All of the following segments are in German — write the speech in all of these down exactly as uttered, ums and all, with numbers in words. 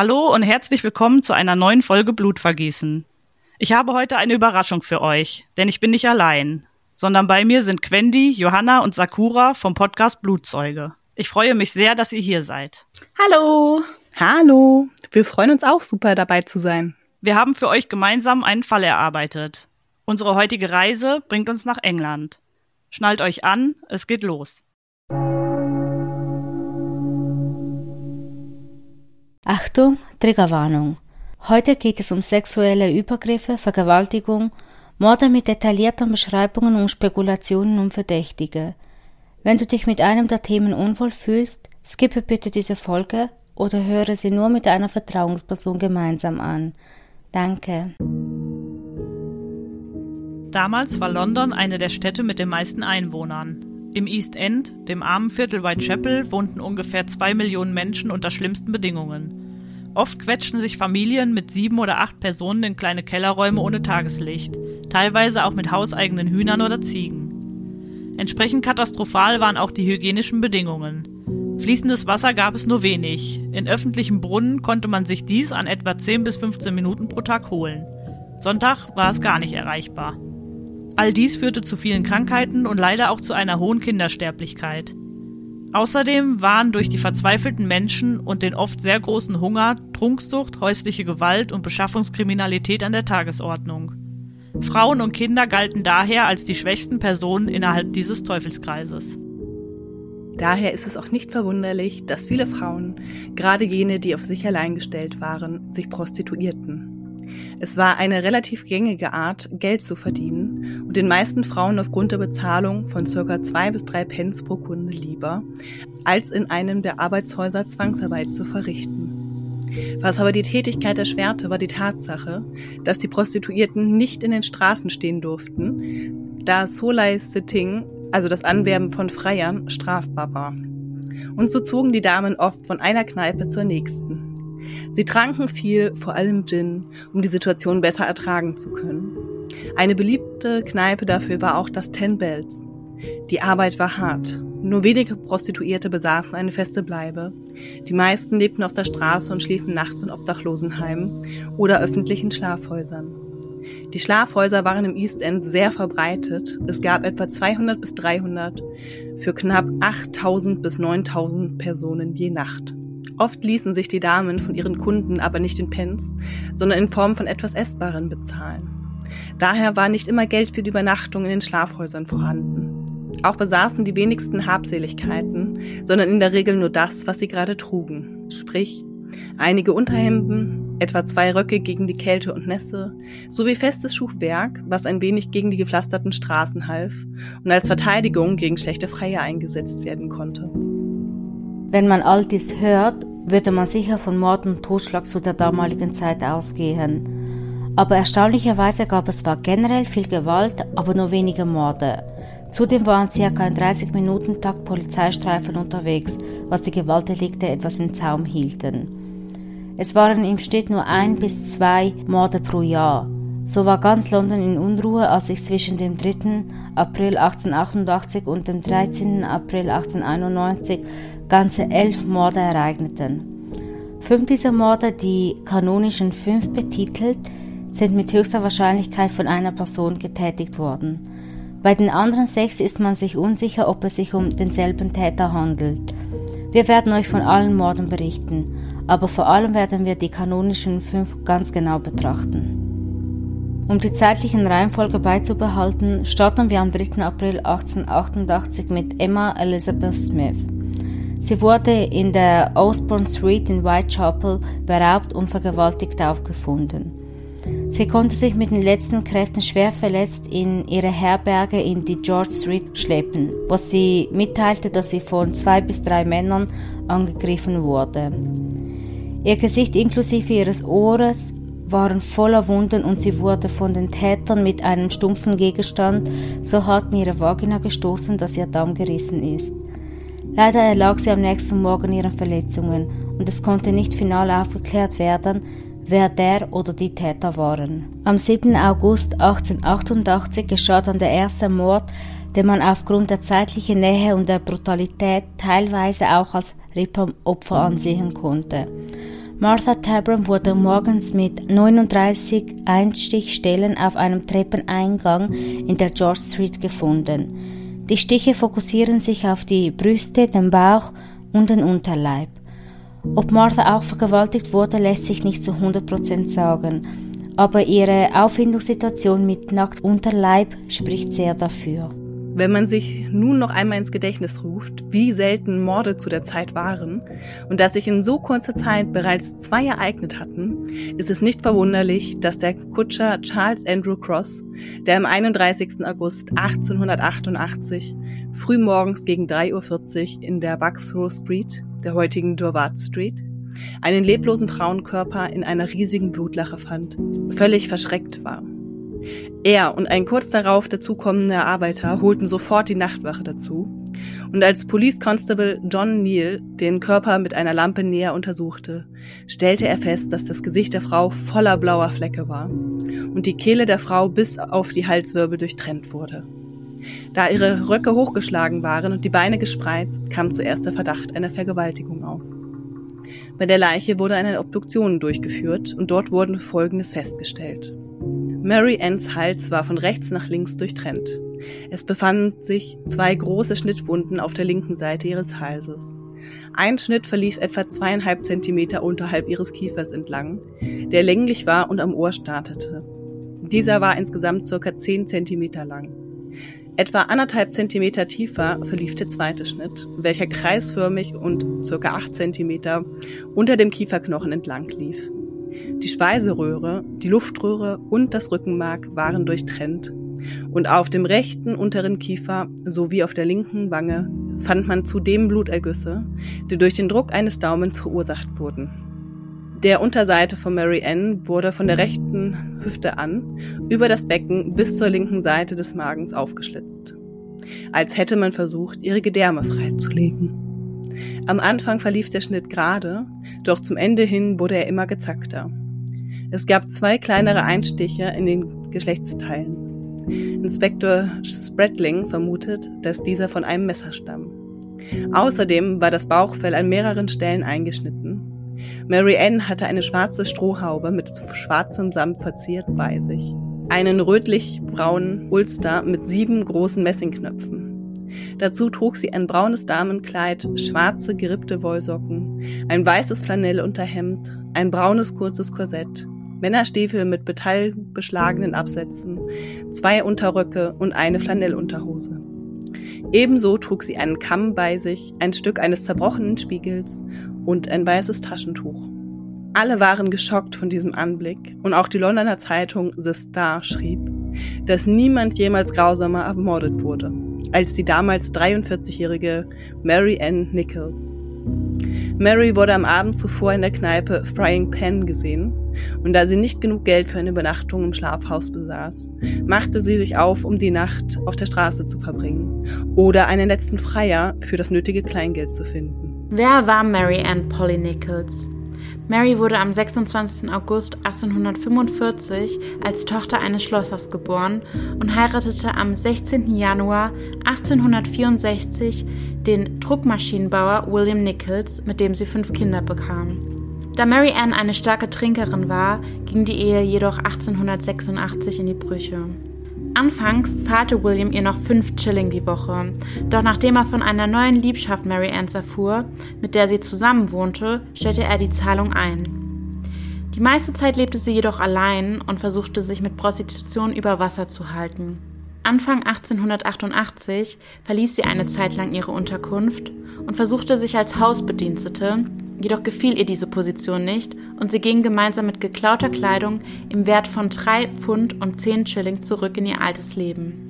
Hallo und herzlich willkommen zu einer neuen Folge Blutvergießen. Ich habe heute eine Überraschung für euch, denn ich bin nicht allein, sondern bei mir sind Quendi, Johanna und Sakura vom Podcast Blutzeuge. Ich freue mich sehr, dass ihr hier seid. Hallo. Hallo. Wir freuen uns auch super, dabei zu sein. Wir haben für euch gemeinsam einen Fall erarbeitet. Unsere heutige Reise bringt uns nach England. Schnallt euch an, es geht los. Achtung, Triggerwarnung. Heute geht es um sexuelle Übergriffe, Vergewaltigung, Morde mit detaillierten Beschreibungen und Spekulationen um Verdächtige. Wenn du dich mit einem der Themen unwohl fühlst, skippe bitte diese Folge oder höre sie nur mit einer Vertrauensperson gemeinsam an. Danke. Damals war London eine der Städte mit den meisten Einwohnern. Im East End, dem armen Viertel Whitechapel, wohnten ungefähr zwei Millionen Menschen unter schlimmsten Bedingungen. Oft quetschten sich Familien mit sieben oder acht Personen in kleine Kellerräume ohne Tageslicht, teilweise auch mit hauseigenen Hühnern oder Ziegen. Entsprechend katastrophal waren auch die hygienischen Bedingungen. Fließendes Wasser gab es nur wenig. In öffentlichen Brunnen konnte man sich dies an etwa zehn bis fünfzehn Minuten pro Tag holen. Sonntag war es gar nicht erreichbar. All dies führte zu vielen Krankheiten und leider auch zu einer hohen Kindersterblichkeit. Außerdem waren durch die verzweifelten Menschen und den oft sehr großen Hunger, Trunksucht, häusliche Gewalt und Beschaffungskriminalität an der Tagesordnung. Frauen und Kinder galten daher als die schwächsten Personen innerhalb dieses Teufelskreises. Daher ist es auch nicht verwunderlich, dass viele Frauen, gerade jene, die auf sich allein gestellt waren, sich prostituierten. Es war eine relativ gängige Art, Geld zu verdienen und den meisten Frauen aufgrund der Bezahlung von ca. zwei bis drei Pence pro Kunde lieber, als in einem der Arbeitshäuser Zwangsarbeit zu verrichten. Was aber die Tätigkeit erschwerte, war die Tatsache, dass die Prostituierten nicht in den Straßen stehen durften, da Soleil-Sitting, also das Anwerben von Freiern, strafbar war. Und so zogen die Damen oft von einer Kneipe zur nächsten. Sie tranken viel, vor allem Gin, um die Situation besser ertragen zu können. Eine beliebte Kneipe dafür war auch das Ten Bells. Die Arbeit war hart. Nur wenige Prostituierte besaßen eine feste Bleibe. Die meisten lebten auf der Straße und schliefen nachts in Obdachlosenheimen oder öffentlichen Schlafhäusern. Die Schlafhäuser waren im East End sehr verbreitet. Es gab etwa zweihundert bis dreihundert für knapp achttausend bis neuntausend Personen je Nacht. Oft ließen sich die Damen von ihren Kunden aber nicht in Pence, sondern in Form von etwas Essbarem bezahlen. Daher war nicht immer Geld für die Übernachtung in den Schlafhäusern vorhanden. Auch besaßen die wenigsten Habseligkeiten, sondern in der Regel nur das, was sie gerade trugen. Sprich, einige Unterhemden, etwa zwei Röcke gegen die Kälte und Nässe, sowie festes Schuhwerk, was ein wenig gegen die gepflasterten Straßen half und als Verteidigung gegen schlechte Freier eingesetzt werden konnte. Wenn man all dies hört, würde man sicher von Mord und Totschlag zu der damaligen Zeit ausgehen. Aber erstaunlicherweise gab es zwar generell viel Gewalt, aber nur wenige Morde. Zudem waren circa in dreißig Minuten Takt Polizeistreifen unterwegs, was die Gewaltdelikte etwas in Zaum hielten. Es waren im Schnitt nur ein bis zwei Morde pro Jahr. So war ganz London in Unruhe, als sich zwischen dem dritten April achtzehnhundertachtundachtzig und dem dreizehnten April achtzehnhunderteinundneunzig ganze elf Morde ereigneten. Fünf dieser Morde, die kanonischen fünf betitelt, sind mit höchster Wahrscheinlichkeit von einer Person getätigt worden. Bei den anderen sechs ist man sich unsicher, ob es sich um denselben Täter handelt. Wir werden euch von allen Morden berichten, aber vor allem werden wir die kanonischen fünf ganz genau betrachten. Um die zeitlichen Reihenfolge beizubehalten, starten wir am dritten April achtzehnhundertachtundachtzig mit Emma Elizabeth Smith. Sie wurde in der Osborne Street in Whitechapel beraubt und vergewaltigt aufgefunden. Sie konnte sich mit den letzten Kräften schwer verletzt in ihre Herberge in die George Street schleppen, wo sie mitteilte, dass sie von zwei bis drei Männern angegriffen wurde. Ihr Gesicht inklusive ihres Ohres waren voller Wunden und sie wurde von den Tätern mit einem stumpfen Gegenstand so hart in ihre Vagina gestoßen, dass ihr Darm gerissen ist. Leider erlag sie am nächsten Morgen ihren Verletzungen und es konnte nicht final aufgeklärt werden, wer der oder die Täter waren. Am siebten August achtzehnhundertachtundachtzig geschah dann der erste Mord, den man aufgrund der zeitlichen Nähe und der Brutalität teilweise auch als Ripper-Opfer ansehen konnte. Martha Tabram wurde morgens mit neununddreißig Einstichstellen auf einem Treppeneingang in der George Street gefunden. Die Stiche fokussieren sich auf die Brüste, den Bauch und den Unterleib. Ob Martha auch vergewaltigt wurde, lässt sich nicht zu hundert Prozent sagen, aber ihre Auffindungssituation mit nacktem Unterleib spricht sehr dafür. Wenn man sich nun noch einmal ins Gedächtnis ruft, wie selten Morde zu der Zeit waren und dass sich in so kurzer Zeit bereits zwei ereignet hatten, ist es nicht verwunderlich, dass der Kutscher Charles Andrew Cross, der am einunddreißigsten August achtzehnhundertachtundachtzig frühmorgens gegen drei Uhr vierzig in der Buxthor Street, der heutigen Durward Street, einen leblosen Frauenkörper in einer riesigen Blutlache fand, völlig verschreckt war. Er und ein kurz darauf dazukommender Arbeiter holten sofort die Nachtwache dazu und als Police Constable John Neal den Körper mit einer Lampe näher untersuchte, stellte er fest, dass das Gesicht der Frau voller blauer Flecke war und die Kehle der Frau bis auf die Halswirbel durchtrennt wurde. Da ihre Röcke hochgeschlagen waren und die Beine gespreizt, kam zuerst der Verdacht einer Vergewaltigung auf. Bei der Leiche wurde eine Obduktion durchgeführt und dort wurde Folgendes festgestellt. Mary Anns Hals war von rechts nach links durchtrennt. Es befanden sich zwei große Schnittwunden auf der linken Seite ihres Halses. Ein Schnitt verlief etwa zweieinhalb Zentimeter unterhalb ihres Kiefers entlang, der länglich war und am Ohr startete. Dieser war insgesamt circa zehn Zentimeter lang. Etwa anderthalb Zentimeter tiefer verlief der zweite Schnitt, welcher kreisförmig und circa acht Zentimeter unter dem Kieferknochen entlang lief. Die Speiseröhre, die Luftröhre und das Rückenmark waren durchtrennt und auf dem rechten unteren Kiefer sowie auf der linken Wange fand man zudem Blutergüsse, die durch den Druck eines Daumens verursacht wurden. Der Unterseite von Mary Ann wurde von der rechten Hüfte an über das Becken bis zur linken Seite des Magens aufgeschlitzt, als hätte man versucht, ihre Gedärme freizulegen. Am Anfang verlief der Schnitt gerade, doch zum Ende hin wurde er immer gezackter. Es gab zwei kleinere Einstiche in den Geschlechtsteilen. Inspektor Spreadling vermutet, dass dieser von einem Messer stammt. Außerdem war das Bauchfell an mehreren Stellen eingeschnitten. Mary Ann hatte eine schwarze Strohhaube mit schwarzem Samt verziert bei sich. Einen rötlich-braunen Ulster mit sieben großen Messingknöpfen. Dazu trug sie ein braunes Damenkleid, schwarze gerippte Wollsocken, ein weißes Flanellunterhemd, ein braunes kurzes Korsett, Männerstiefel mit metallbeschlagenen Absätzen, zwei Unterröcke und eine Flanellunterhose. Ebenso trug sie einen Kamm bei sich, ein Stück eines zerbrochenen Spiegels und ein weißes Taschentuch. Alle waren geschockt von diesem Anblick und auch die Londoner Zeitung The Star schrieb, dass niemand jemals grausamer ermordet wurde als die damals dreiundvierzigjährige Mary Ann Nichols. Mary wurde am Abend zuvor in der Kneipe Frying Pan gesehen und da sie nicht genug Geld für eine Übernachtung im Schlafhaus besaß, machte sie sich auf, um die Nacht auf der Straße zu verbringen oder einen letzten Freier für das nötige Kleingeld zu finden. Wer war Mary Ann Polly Nichols? Mary wurde am sechsundzwanzigsten August achtzehnhundertfünfundvierzig als Tochter eines Schlossers geboren und heiratete am sechzehnten Januar achtzehnhundertvierundsechzig den Druckmaschinenbauer William Nichols, mit dem sie fünf Kinder bekam. Da Mary Ann eine starke Trinkerin war, ging die Ehe jedoch achtzehnhundertsechsundachtzig in die Brüche. Anfangs zahlte William ihr noch fünf Schilling die Woche, doch nachdem er von einer neuen Liebschaft Mary Anns erfuhr, mit der sie zusammen wohnte, stellte er die Zahlung ein. Die meiste Zeit lebte sie jedoch allein und versuchte sich mit Prostitution über Wasser zu halten. Anfang achtzehnhundertachtundachtzig verließ sie eine Zeit lang ihre Unterkunft und versuchte sich als Hausbedienstete, jedoch gefiel ihr diese Position nicht und sie ging gemeinsam mit geklauter Kleidung im Wert von drei Pfund und zehn Schilling zurück in ihr altes Leben.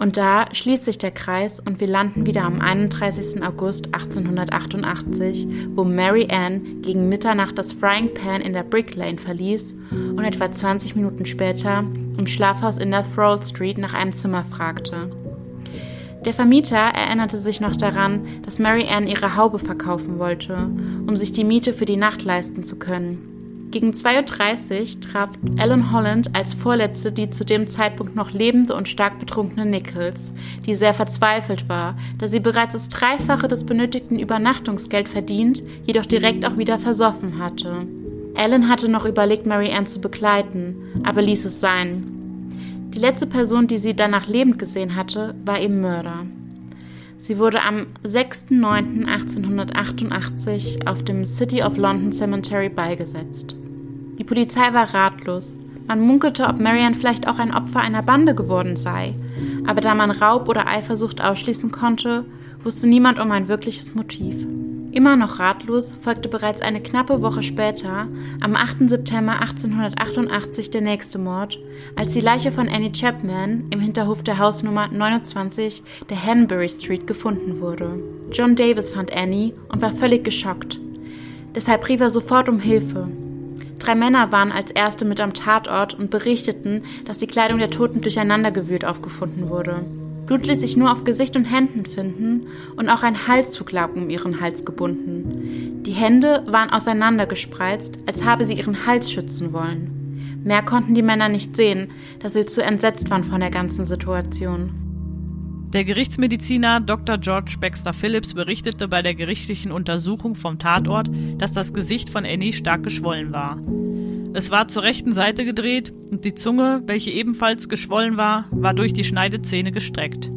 Und da schließt sich der Kreis und wir landen wieder am einunddreißigsten August achtzehnhundertachtundachtzig, wo Mary Ann gegen Mitternacht das Frying Pan in der Brick Lane verließ und etwa zwanzig Minuten später im Schlafhaus in North Rowell Street nach einem Zimmer fragte. Der Vermieter erinnerte sich noch daran, dass Mary Ann ihre Haube verkaufen wollte, um sich die Miete für die Nacht leisten zu können. Gegen zwei Uhr dreißig traf Ellen Holland als Vorletzte die zu dem Zeitpunkt noch lebende und stark betrunkene Nichols, die sehr verzweifelt war, da sie bereits das Dreifache des benötigten Übernachtungsgeld verdient, jedoch direkt auch wieder versoffen hatte. Ellen hatte noch überlegt, Mary Ann zu begleiten, aber ließ es sein. Die letzte Person, die sie danach lebend gesehen hatte, war ihr Mörder. Sie wurde am sechsten neunten achtzehnhundertachtundachtzig auf dem City of London Cemetery beigesetzt. Die Polizei war ratlos. Man munkelte, ob Mary Ann vielleicht auch ein Opfer einer Bande geworden sei. Aber da man Raub oder Eifersucht ausschließen konnte, wusste niemand um ein wirkliches Motiv. Immer noch ratlos folgte bereits eine knappe Woche später, am achten September achtzehnhundertachtundachtzig, der nächste Mord, als die Leiche von Annie Chapman im Hinterhof der Hausnummer neunundzwanzig der Hanbury Street gefunden wurde. John Davis fand Annie und war völlig geschockt. Deshalb rief er sofort um Hilfe. Drei Männer waren als erste mit am Tatort und berichteten, dass die Kleidung der Toten durcheinandergewühlt aufgefunden wurde. Blut ließ sich nur auf Gesicht und Händen finden und auch ein Halstuch lag um ihren Hals gebunden. Die Hände waren auseinandergespreizt, als habe sie ihren Hals schützen wollen. Mehr konnten die Männer nicht sehen, da sie zu entsetzt waren von der ganzen Situation. Der Gerichtsmediziner Doktor George Baxter Phillips berichtete bei der gerichtlichen Untersuchung vom Tatort, dass das Gesicht von Annie stark geschwollen war. Es war zur rechten Seite gedreht und die Zunge, welche ebenfalls geschwollen war, war durch die Schneidezähne gestreckt.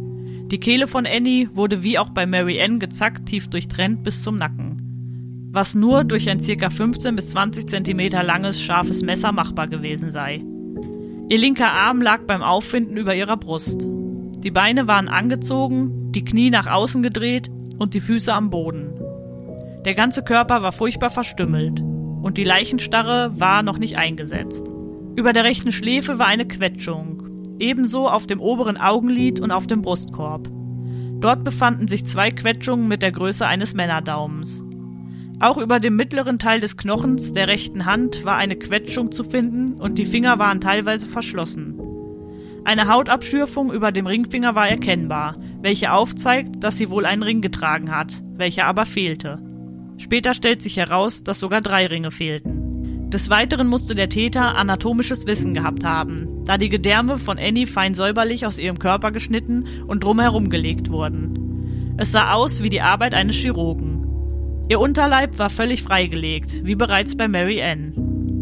Die Kehle von Annie wurde wie auch bei Mary Ann gezackt tief durchtrennt bis zum Nacken, was nur durch ein ca. fünfzehn bis zwanzig Zentimeter langes, scharfes Messer machbar gewesen sei. Ihr linker Arm lag beim Auffinden über ihrer Brust. Die Beine waren angezogen, die Knie nach außen gedreht und die Füße am Boden. Der ganze Körper war furchtbar verstümmelt. Und die Leichenstarre war noch nicht eingesetzt. Über der rechten Schläfe war eine Quetschung, ebenso auf dem oberen Augenlid und auf dem Brustkorb. Dort befanden sich zwei Quetschungen mit der Größe eines Männerdaumens. Auch über dem mittleren Teil des Knochens der rechten Hand war eine Quetschung zu finden und die Finger waren teilweise verschlossen. Eine Hautabschürfung über dem Ringfinger war erkennbar, welche aufzeigt, dass sie wohl einen Ring getragen hat, welcher aber fehlte. Später stellt sich heraus, dass sogar drei Ringe fehlten. Des Weiteren musste der Täter anatomisches Wissen gehabt haben, da die Gedärme von Annie fein säuberlich aus ihrem Körper geschnitten und drumherum gelegt wurden. Es sah aus wie die Arbeit eines Chirurgen. Ihr Unterleib war völlig freigelegt, wie bereits bei Mary Ann.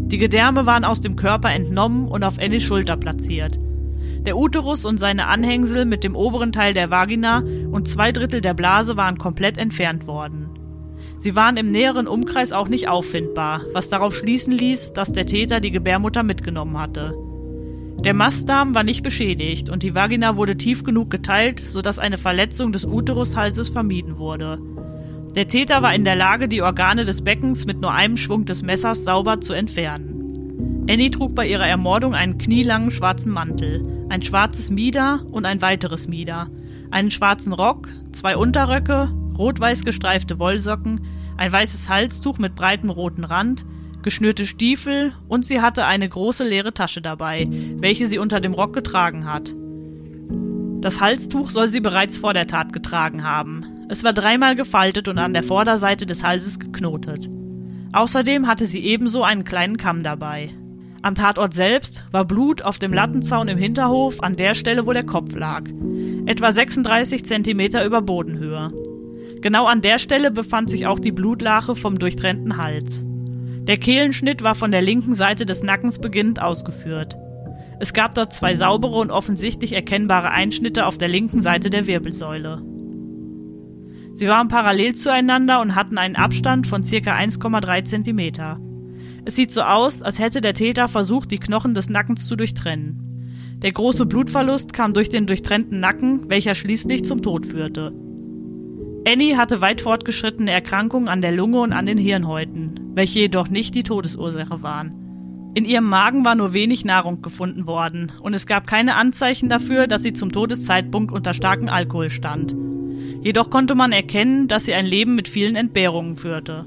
Die Gedärme waren aus dem Körper entnommen und auf Annies Schulter platziert. Der Uterus und seine Anhängsel mit dem oberen Teil der Vagina und zwei Drittel der Blase waren komplett entfernt worden. Sie waren im näheren Umkreis auch nicht auffindbar, was darauf schließen ließ, dass der Täter die Gebärmutter mitgenommen hatte. Der Mastdarm war nicht beschädigt und die Vagina wurde tief genug geteilt, sodass eine Verletzung des Uterushalses vermieden wurde. Der Täter war in der Lage, die Organe des Beckens mit nur einem Schwung des Messers sauber zu entfernen. Annie trug bei ihrer Ermordung einen knielangen schwarzen Mantel, ein schwarzes Mieder und ein weiteres Mieder, einen schwarzen Rock, zwei Unterröcke, rot-weiß gestreifte Wollsocken, ein weißes Halstuch mit breitem roten Rand, geschnürte Stiefel und sie hatte eine große leere Tasche dabei, welche sie unter dem Rock getragen hat. Das Halstuch soll sie bereits vor der Tat getragen haben. Es war dreimal gefaltet und an der Vorderseite des Halses geknotet. Außerdem hatte sie ebenso einen kleinen Kamm dabei. Am Tatort selbst war Blut auf dem Lattenzaun im Hinterhof an der Stelle, wo der Kopf lag, etwa sechsunddreißig Zentimeter über Bodenhöhe. Genau an der Stelle befand sich auch die Blutlache vom durchtrennten Hals. Der Kehlenschnitt war von der linken Seite des Nackens beginnend ausgeführt. Es gab dort zwei saubere und offensichtlich erkennbare Einschnitte auf der linken Seite der Wirbelsäule. Sie waren parallel zueinander und hatten einen Abstand von ca. eins Komma drei Zentimeter. Es sieht so aus, als hätte der Täter versucht, die Knochen des Nackens zu durchtrennen. Der große Blutverlust kam durch den durchtrennten Nacken, welcher schließlich zum Tod führte. Annie hatte weit fortgeschrittene Erkrankungen an der Lunge und an den Hirnhäuten, welche jedoch nicht die Todesursache waren. In ihrem Magen war nur wenig Nahrung gefunden worden und es gab keine Anzeichen dafür, dass sie zum Todeszeitpunkt unter starkem Alkohol stand. Jedoch konnte man erkennen, dass sie ein Leben mit vielen Entbehrungen führte.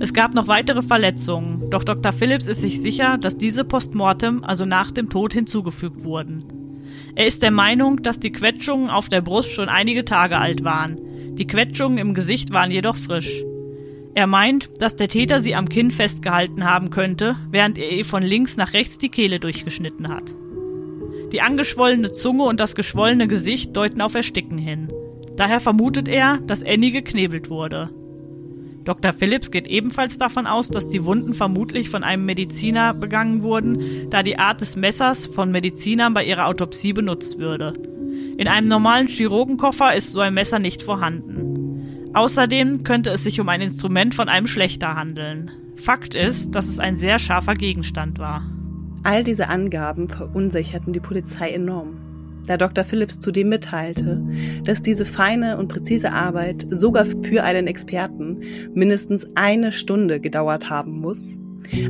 Es gab noch weitere Verletzungen, doch Doktor Phillips ist sich sicher, dass diese postmortem, also nach dem Tod, hinzugefügt wurden. Er ist der Meinung, dass die Quetschungen auf der Brust schon einige Tage alt waren. Die Quetschungen im Gesicht waren jedoch frisch. Er meint, dass der Täter sie am Kinn festgehalten haben könnte, während er ihr von links nach rechts die Kehle durchgeschnitten hat. Die angeschwollene Zunge und das geschwollene Gesicht deuten auf Ersticken hin. Daher vermutet er, dass Annie geknebelt wurde. Doktor Phillips geht ebenfalls davon aus, dass die Wunden vermutlich von einem Mediziner begangen wurden, da die Art des Messers von Medizinern bei ihrer Autopsie benutzt würde. In einem normalen Chirurgenkoffer ist so ein Messer nicht vorhanden. Außerdem könnte es sich um ein Instrument von einem Schlächter handeln. Fakt ist, dass es ein sehr scharfer Gegenstand war. All diese Angaben verunsicherten die Polizei enorm, da Doktor Phillips zudem mitteilte, dass diese feine und präzise Arbeit sogar für einen Experten mindestens eine Stunde gedauert haben muss,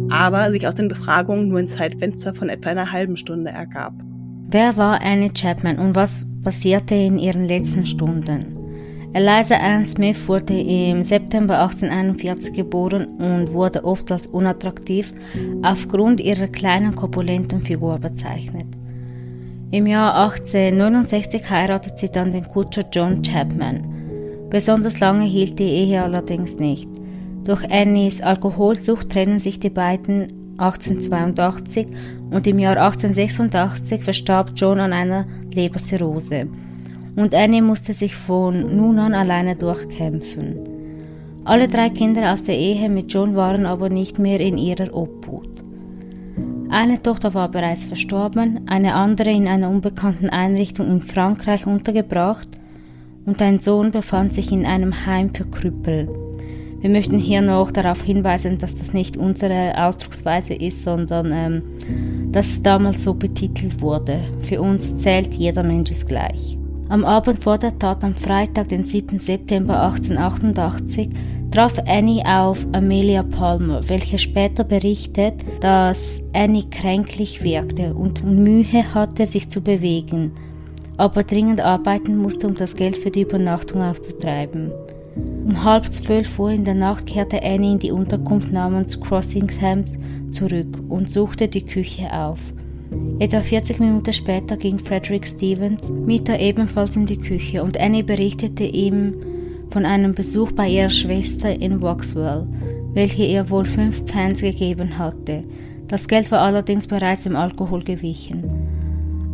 aber sich aus den Befragungen nur ein Zeitfenster von etwa einer halben Stunde ergab. Wer war Annie Chapman und was passierte in ihren letzten Stunden? Eliza Ann Smith wurde im September achtzehnhunderteinundvierzig geboren und wurde oft als unattraktiv aufgrund ihrer kleinen, korpulenten Figur bezeichnet. Im Jahr achtzehnhundertneunundsechzig heiratete sie dann den Kutscher John Chapman. Besonders lange hielt die Ehe allerdings nicht. Durch Annies Alkoholsucht trennen sich die beiden achtzehnhundertzweiundachtzig und im Jahr achtzehnhundertsechsundachtzig verstarb John an einer Leberzirrhose. Und Annie musste sich von nun an alleine durchkämpfen. Alle drei Kinder aus der Ehe mit John waren aber nicht mehr in ihrer Obhut. Eine Tochter war bereits verstorben, eine andere in einer unbekannten Einrichtung in Frankreich untergebracht und ein Sohn befand sich in einem Heim für Krüppel. Wir möchten hier noch darauf hinweisen, dass das nicht unsere Ausdrucksweise ist, sondern ähm, dass es damals so betitelt wurde. Für uns zählt jeder Mensch ist gleich. Am Abend vor der Tat, am Freitag, den siebten September achtzehnhundertachtundachtzig, traf Annie auf Amelia Palmer, welche später berichtet, dass Annie kränklich wirkte und Mühe hatte, sich zu bewegen, aber dringend arbeiten musste, um das Geld für die Übernachtung aufzutreiben. Um halb zwölf Uhr in der Nacht kehrte Annie in die Unterkunft namens Crossingham zurück und suchte die Küche auf. Etwa vierzig Minuten später ging Frederick Stevens, Mieter, ebenfalls in die Küche und Annie berichtete ihm von einem Besuch bei ihrer Schwester in Vauxhall, welche ihr wohl fünf Pence gegeben hatte. Das Geld war allerdings bereits dem Alkohol gewichen.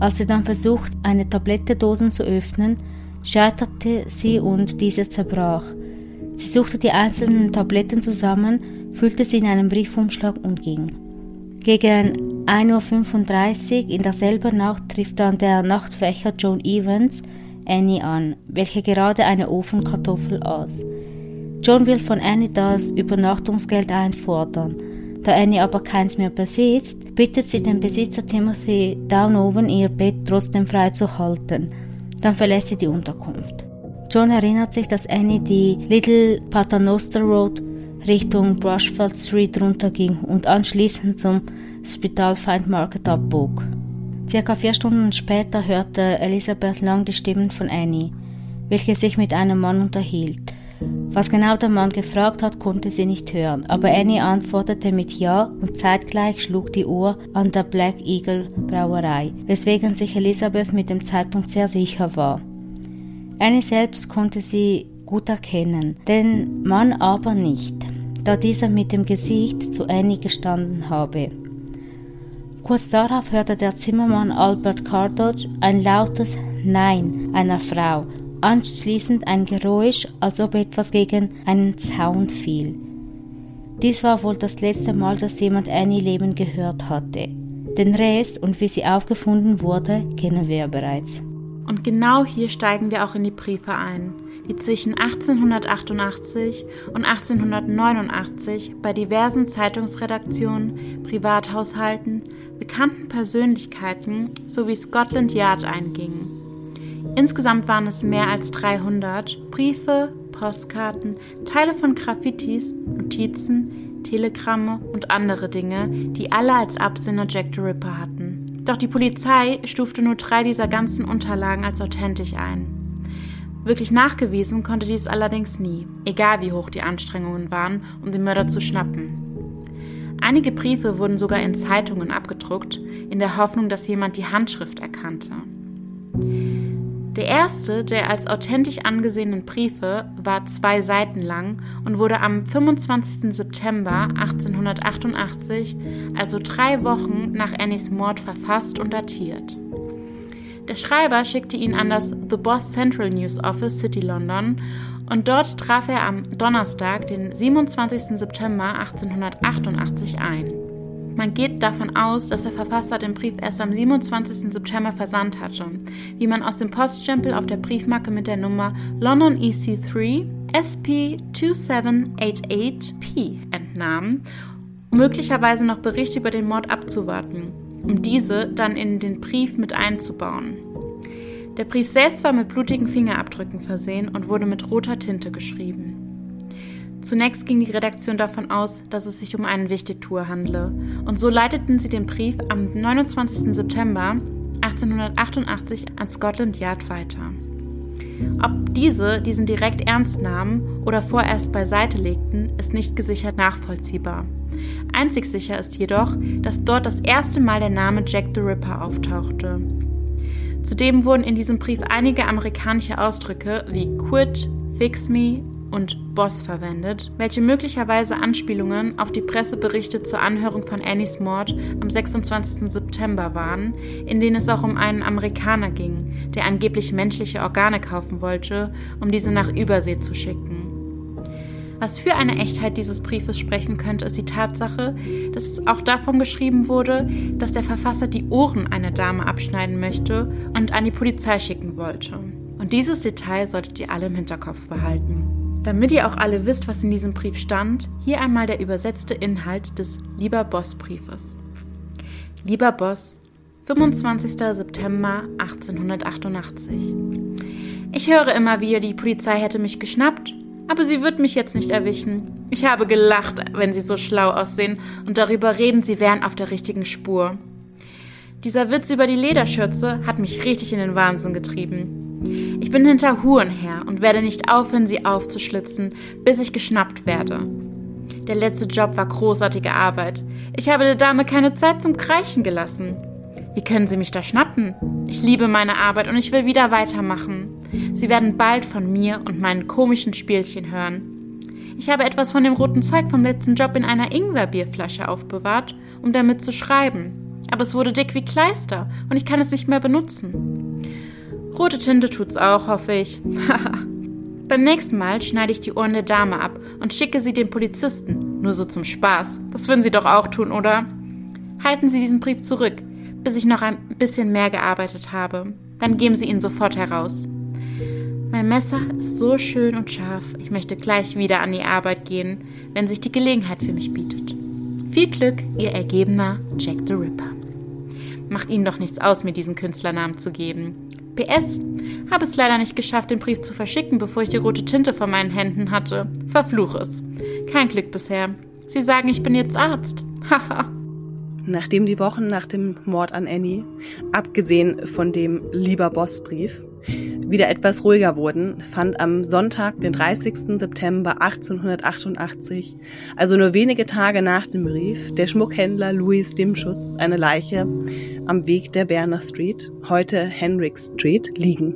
Als sie dann versucht, eine Tablettendose zu öffnen, scheiterte sie und diese zerbrach. Sie suchte die einzelnen Tabletten zusammen, füllte sie in einen Briefumschlag und ging. Gegen ein Uhr fünfunddreißig in derselben Nacht trifft dann der Nachtwächter John Evans Annie an, welche gerade eine Ofenkartoffel aß. John will von Annie das Übernachtungsgeld einfordern. Da Annie aber keins mehr besitzt, bittet sie den Besitzer Timothy Downoven, ihr Bett trotzdem freizuhalten. Dann verlässt sie die Unterkunft. John erinnert sich, dass Annie die Little Paternoster Road Richtung Brushfield Street runterging und anschließend zum Spital Find Market abbog. Circa vier Stunden später hörte Elizabeth Lang die Stimmen von Annie, welche sich mit einem Mann unterhielt. Was genau der Mann gefragt hat, konnte sie nicht hören, aber Annie antwortete mit Ja und zeitgleich schlug die Uhr an der Black Eagle Brauerei, weswegen sich Elizabeth mit dem Zeitpunkt sehr sicher war. Annie selbst konnte sie gut erkennen, den Mann aber nicht, da dieser mit dem Gesicht zu Annie gestanden habe. Kurz darauf hörte der Zimmermann Albert Cardodge ein lautes Nein einer Frau, anschließend ein Geräusch, als ob etwas gegen einen Zaun fiel. Dies war wohl das letzte Mal, dass jemand Annie lebend gehört hatte. Den Rest und wie sie aufgefunden wurde, kennen wir ja bereits. Und genau hier steigen wir auch in die Briefe ein, die zwischen achtzehnhundertachtundachtzig und achtzehnhundertneunundachtzig bei diversen Zeitungsredaktionen, Privathaushalten, bekannten Persönlichkeiten sowie Scotland Yard eingingen. Insgesamt waren es mehr als dreihundert Briefe, Postkarten, Teile von Graffitis, Notizen, Telegramme und andere Dinge, die alle als Absender Jack the Ripper hatten. Doch die Polizei stufte nur drei dieser ganzen Unterlagen als authentisch ein. Wirklich nachgewiesen konnte dies allerdings nie, egal wie hoch die Anstrengungen waren, um den Mörder zu schnappen. Einige Briefe wurden sogar in Zeitungen abgedruckt, in der Hoffnung, dass jemand die Handschrift erkannte. Der erste der als authentisch angesehenen Briefe war zwei Seiten lang und wurde am fünfundzwanzigsten September achtzehnhundertachtundachtzig, also drei Wochen nach Annies Mord, verfasst und datiert. Der Schreiber schickte ihn an das The Boss Central News Office, City London, und dort traf er am Donnerstag, den siebenundzwanzigsten September achtzehnhundertachtundachtzig, ein. Man geht davon aus, dass der Verfasser den Brief erst am siebenundzwanzigsten September versandt hatte, wie man aus dem Poststempel auf der Briefmarke mit der Nummer London E C drei S P siebenundzwanzig achtzig P entnahm, um möglicherweise noch Berichte über den Mord abzuwarten, um diese dann in den Brief mit einzubauen. Der Brief selbst war mit blutigen Fingerabdrücken versehen und wurde mit roter Tinte geschrieben. Zunächst ging die Redaktion davon aus, dass es sich um einen Wichtigtuer handle, und so leiteten sie den Brief am neunundzwanzigsten September achtzehnhundertachtundachtzig an Scotland Yard weiter. Ob diese diesen direkt ernst nahmen oder vorerst beiseite legten, ist nicht gesichert nachvollziehbar. Einzig sicher ist jedoch, dass dort das erste Mal der Name Jack the Ripper auftauchte. Zudem wurden in diesem Brief einige amerikanische Ausdrücke wie Quit, Fix Me und Boss verwendet, welche möglicherweise Anspielungen auf die Presseberichte zur Anhörung von Annies Mord am sechsundzwanzigsten September waren, in denen es auch um einen Amerikaner ging, der angeblich menschliche Organe kaufen wollte, um diese nach Übersee zu schicken. Was für eine Echtheit dieses Briefes sprechen könnte, ist die Tatsache, dass auch davon geschrieben wurde, dass der Verfasser die Ohren einer Dame abschneiden möchte und an die Polizei schicken wollte. Und dieses Detail solltet ihr alle im Hinterkopf behalten. Damit ihr auch alle wisst, was in diesem Brief stand, hier einmal der übersetzte Inhalt des Lieber Boss-Briefes. Lieber Boss, fünfundzwanzigsten September achtzehnhundertachtundachtzig. Ich höre immer wieder, die Polizei hätte mich geschnappt, aber sie wird mich jetzt nicht erwischen. Ich habe gelacht, wenn sie so schlau aussehen und darüber reden, sie wären auf der richtigen Spur. Dieser Witz über die Lederschürze hat mich richtig in den Wahnsinn getrieben. Ich bin hinter Huren her und werde nicht aufhören, sie aufzuschlitzen, bis ich geschnappt werde. Der letzte Job war großartige Arbeit. Ich habe der Dame keine Zeit zum Kreichen gelassen. Wie können Sie mich da schnappen? Ich liebe meine Arbeit und ich will wieder weitermachen. Sie werden bald von mir und meinen komischen Spielchen hören. Ich habe etwas von dem roten Zeug vom letzten Job in einer Ingwerbierflasche aufbewahrt, um damit zu schreiben. Aber es wurde dick wie Kleister und ich kann es nicht mehr benutzen. Rote Tinte tut's auch, hoffe ich. Beim nächsten Mal schneide ich die Ohren der Dame ab und schicke sie den Polizisten. Nur so zum Spaß. Das würden Sie doch auch tun, oder? Halten Sie diesen Brief zurück, bis ich noch ein bisschen mehr gearbeitet habe. Dann geben Sie ihn sofort heraus. Mein Messer ist so schön und scharf. Ich möchte gleich wieder an die Arbeit gehen, wenn sich die Gelegenheit für mich bietet. Viel Glück, Ihr ergebener Jack the Ripper. Macht Ihnen doch nichts aus, mir diesen Künstlernamen zu geben. P S. Habe es leider nicht geschafft, den Brief zu verschicken, bevor ich die rote Tinte vor meinen Händen hatte. Verfluche es. Kein Glück bisher. Sie sagen, ich bin jetzt Arzt. Haha. Nachdem die Wochen nach dem Mord an Annie, abgesehen von dem Lieber Boss-Brief, wieder etwas ruhiger wurden, fand am Sonntag, den dreißigsten September achtzehnhundertachtundachtzig, also nur wenige Tage nach dem Brief, der Schmuckhändler Louis Dimschutz eine Leiche am Weg der Berner Street, heute Henrik Street, liegen.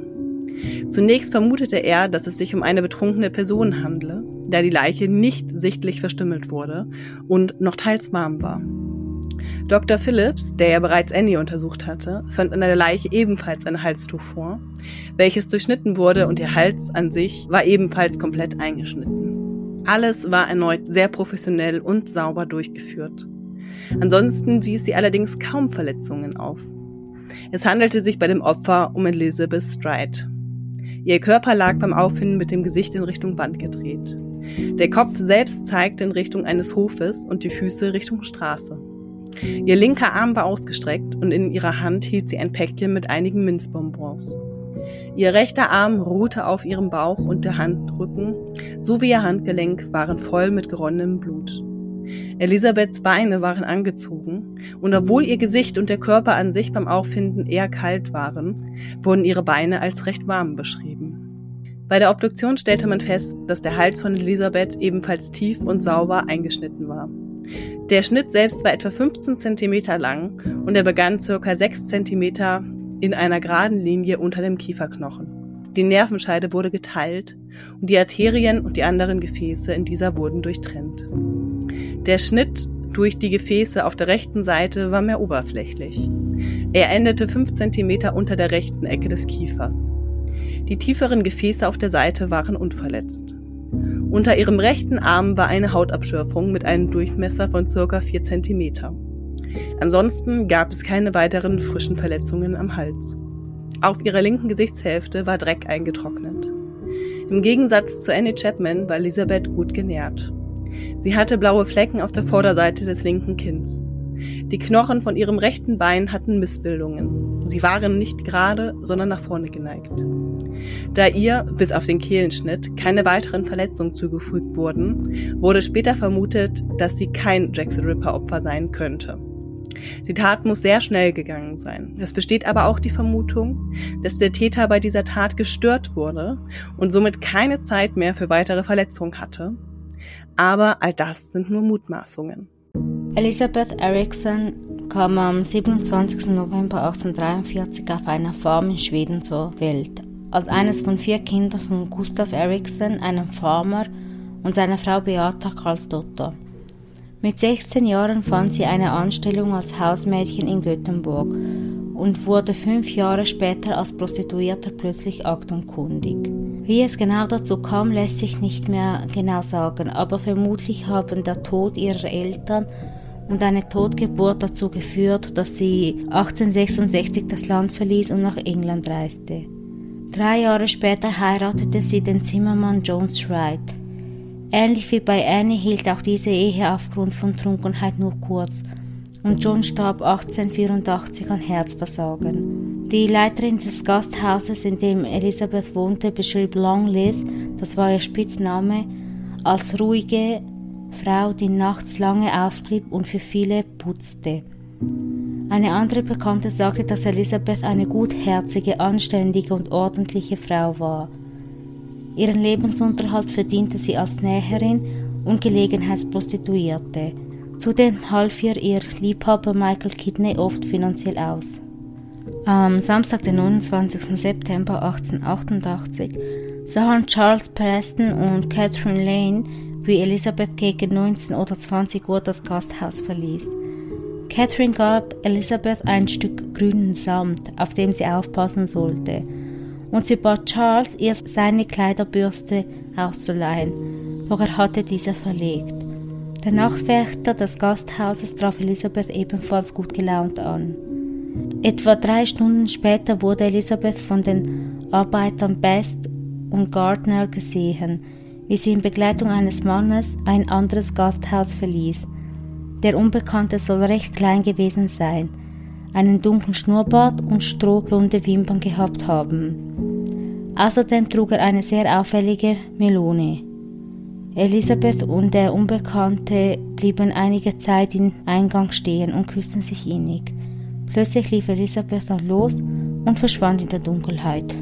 Zunächst vermutete er, dass es sich um eine betrunkene Person handle, da die Leiche nicht sichtlich verstümmelt wurde und noch teils warm war. Doktor Phillips, der ja bereits Annie untersucht hatte, fand an der Leiche ebenfalls ein Halstuch vor, welches durchschnitten wurde, und ihr Hals an sich war ebenfalls komplett eingeschnitten. Alles war erneut sehr professionell und sauber durchgeführt. Ansonsten wies sie allerdings kaum Verletzungen auf. Es handelte sich bei dem Opfer um Elizabeth Stride. Ihr Körper lag beim Auffinden mit dem Gesicht in Richtung Wand gedreht. Der Kopf selbst zeigte in Richtung eines Hofes und die Füße Richtung Straße. Ihr linker Arm war ausgestreckt und in ihrer Hand hielt sie ein Päckchen mit einigen Minzbonbons. Ihr rechter Arm ruhte auf ihrem Bauch und der Handrücken sowie ihr Handgelenk waren voll mit geronnenem Blut. Elisabeths Beine waren angezogen und obwohl ihr Gesicht und der Körper an sich beim Auffinden eher kalt waren, wurden ihre Beine als recht warm beschrieben. Bei der Obduktion stellte man fest, dass der Hals von Elisabeth ebenfalls tief und sauber eingeschnitten war. Der Schnitt selbst war etwa fünfzehn Zentimeter lang und er begann circa sechs Zentimeter in einer geraden Linie unter dem Kieferknochen. Die Nervenscheide wurde geteilt und die Arterien und die anderen Gefäße in dieser wurden durchtrennt. Der Schnitt durch die Gefäße auf der rechten Seite war mehr oberflächlich. Er endete fünf Zentimeter unter der rechten Ecke des Kiefers. Die tieferen Gefäße auf der Seite waren unverletzt. Unter ihrem rechten Arm war eine Hautabschürfung mit einem Durchmesser von ca. vier Zentimeter. Ansonsten gab es keine weiteren frischen Verletzungen am Hals. Auf ihrer linken Gesichtshälfte war Dreck eingetrocknet. Im Gegensatz zu Annie Chapman war Elisabeth gut genährt. Sie hatte blaue Flecken auf der Vorderseite des linken Kinns. Die Knochen von ihrem rechten Bein hatten Missbildungen. Sie waren nicht gerade, sondern nach vorne geneigt. Da ihr, bis auf den Kehlenschnitt, keine weiteren Verletzungen zugefügt wurden, wurde später vermutet, dass sie kein Jack the Ripper-Opfer sein könnte. Die Tat muss sehr schnell gegangen sein. Es besteht aber auch die Vermutung, dass der Täter bei dieser Tat gestört wurde und somit keine Zeit mehr für weitere Verletzungen hatte. Aber all das sind nur Mutmaßungen. Elizabeth Erickson kam am siebenundzwanzigsten November achtzehnhundertdreiundvierzig auf einer Farm in Schweden zur Welt, als eines von vier Kindern von Gustav Erickson, einem Farmer, und seiner Frau Beata Karlsdotter. Mit sechzehn Jahren fand sie eine Anstellung als Hausmädchen in Göteborg und wurde fünf Jahre später als Prostituierte plötzlich aktenkundig. Wie es genau dazu kam, lässt sich nicht mehr genau sagen, aber vermutlich haben der Tod ihrer Eltern und eine Totgeburt dazu geführt, dass sie achtzehnhundertsechsundsechzig das Land verließ und nach England reiste. Drei Jahre später heiratete sie den Zimmermann John Street. Ähnlich wie bei Annie hielt auch diese Ehe aufgrund von Trunkenheit nur kurz und John starb achtzehnhundertvierundachtzig an Herzversagen. Die Leiterin des Gasthauses, in dem Elisabeth wohnte, beschrieb Longliz, das war ihr Spitzname, als ruhige Frau, die nachts lange ausblieb und für viele putzte. Eine andere Bekannte sagte, dass Elisabeth eine gutherzige, anständige und ordentliche Frau war. Ihren Lebensunterhalt verdiente sie als Näherin und Gelegenheitsprostituierte. Zudem half ihr ihr Liebhaber Michael Kidney oft finanziell aus. Am Samstag, den neunundzwanzigsten September achtzehnhundertachtundachtzig, sahen Charles Preston und Catherine Lane, wie Elisabeth gegen neunzehn oder zwanzig Uhr das Gasthaus verließ. Catherine gab Elisabeth ein Stück grünen Samt, auf dem sie aufpassen sollte, und sie bat Charles, ihr seine Kleiderbürste auszuleihen, doch er hatte diese verlegt. Der Nachtwächter des Gasthauses traf Elisabeth ebenfalls gut gelaunt an. Etwa drei Stunden später wurde Elisabeth von den Arbeitern Best und Gardner gesehen, wie sie in Begleitung eines Mannes ein anderes Gasthaus verließ. Der Unbekannte soll recht klein gewesen sein, einen dunklen Schnurrbart und strohblonde Wimpern gehabt haben. Außerdem trug er eine sehr auffällige Melone. Elisabeth und der Unbekannte blieben einige Zeit im Eingang stehen und küssten sich innig. Plötzlich lief Elisabeth noch los und verschwand in der Dunkelheit.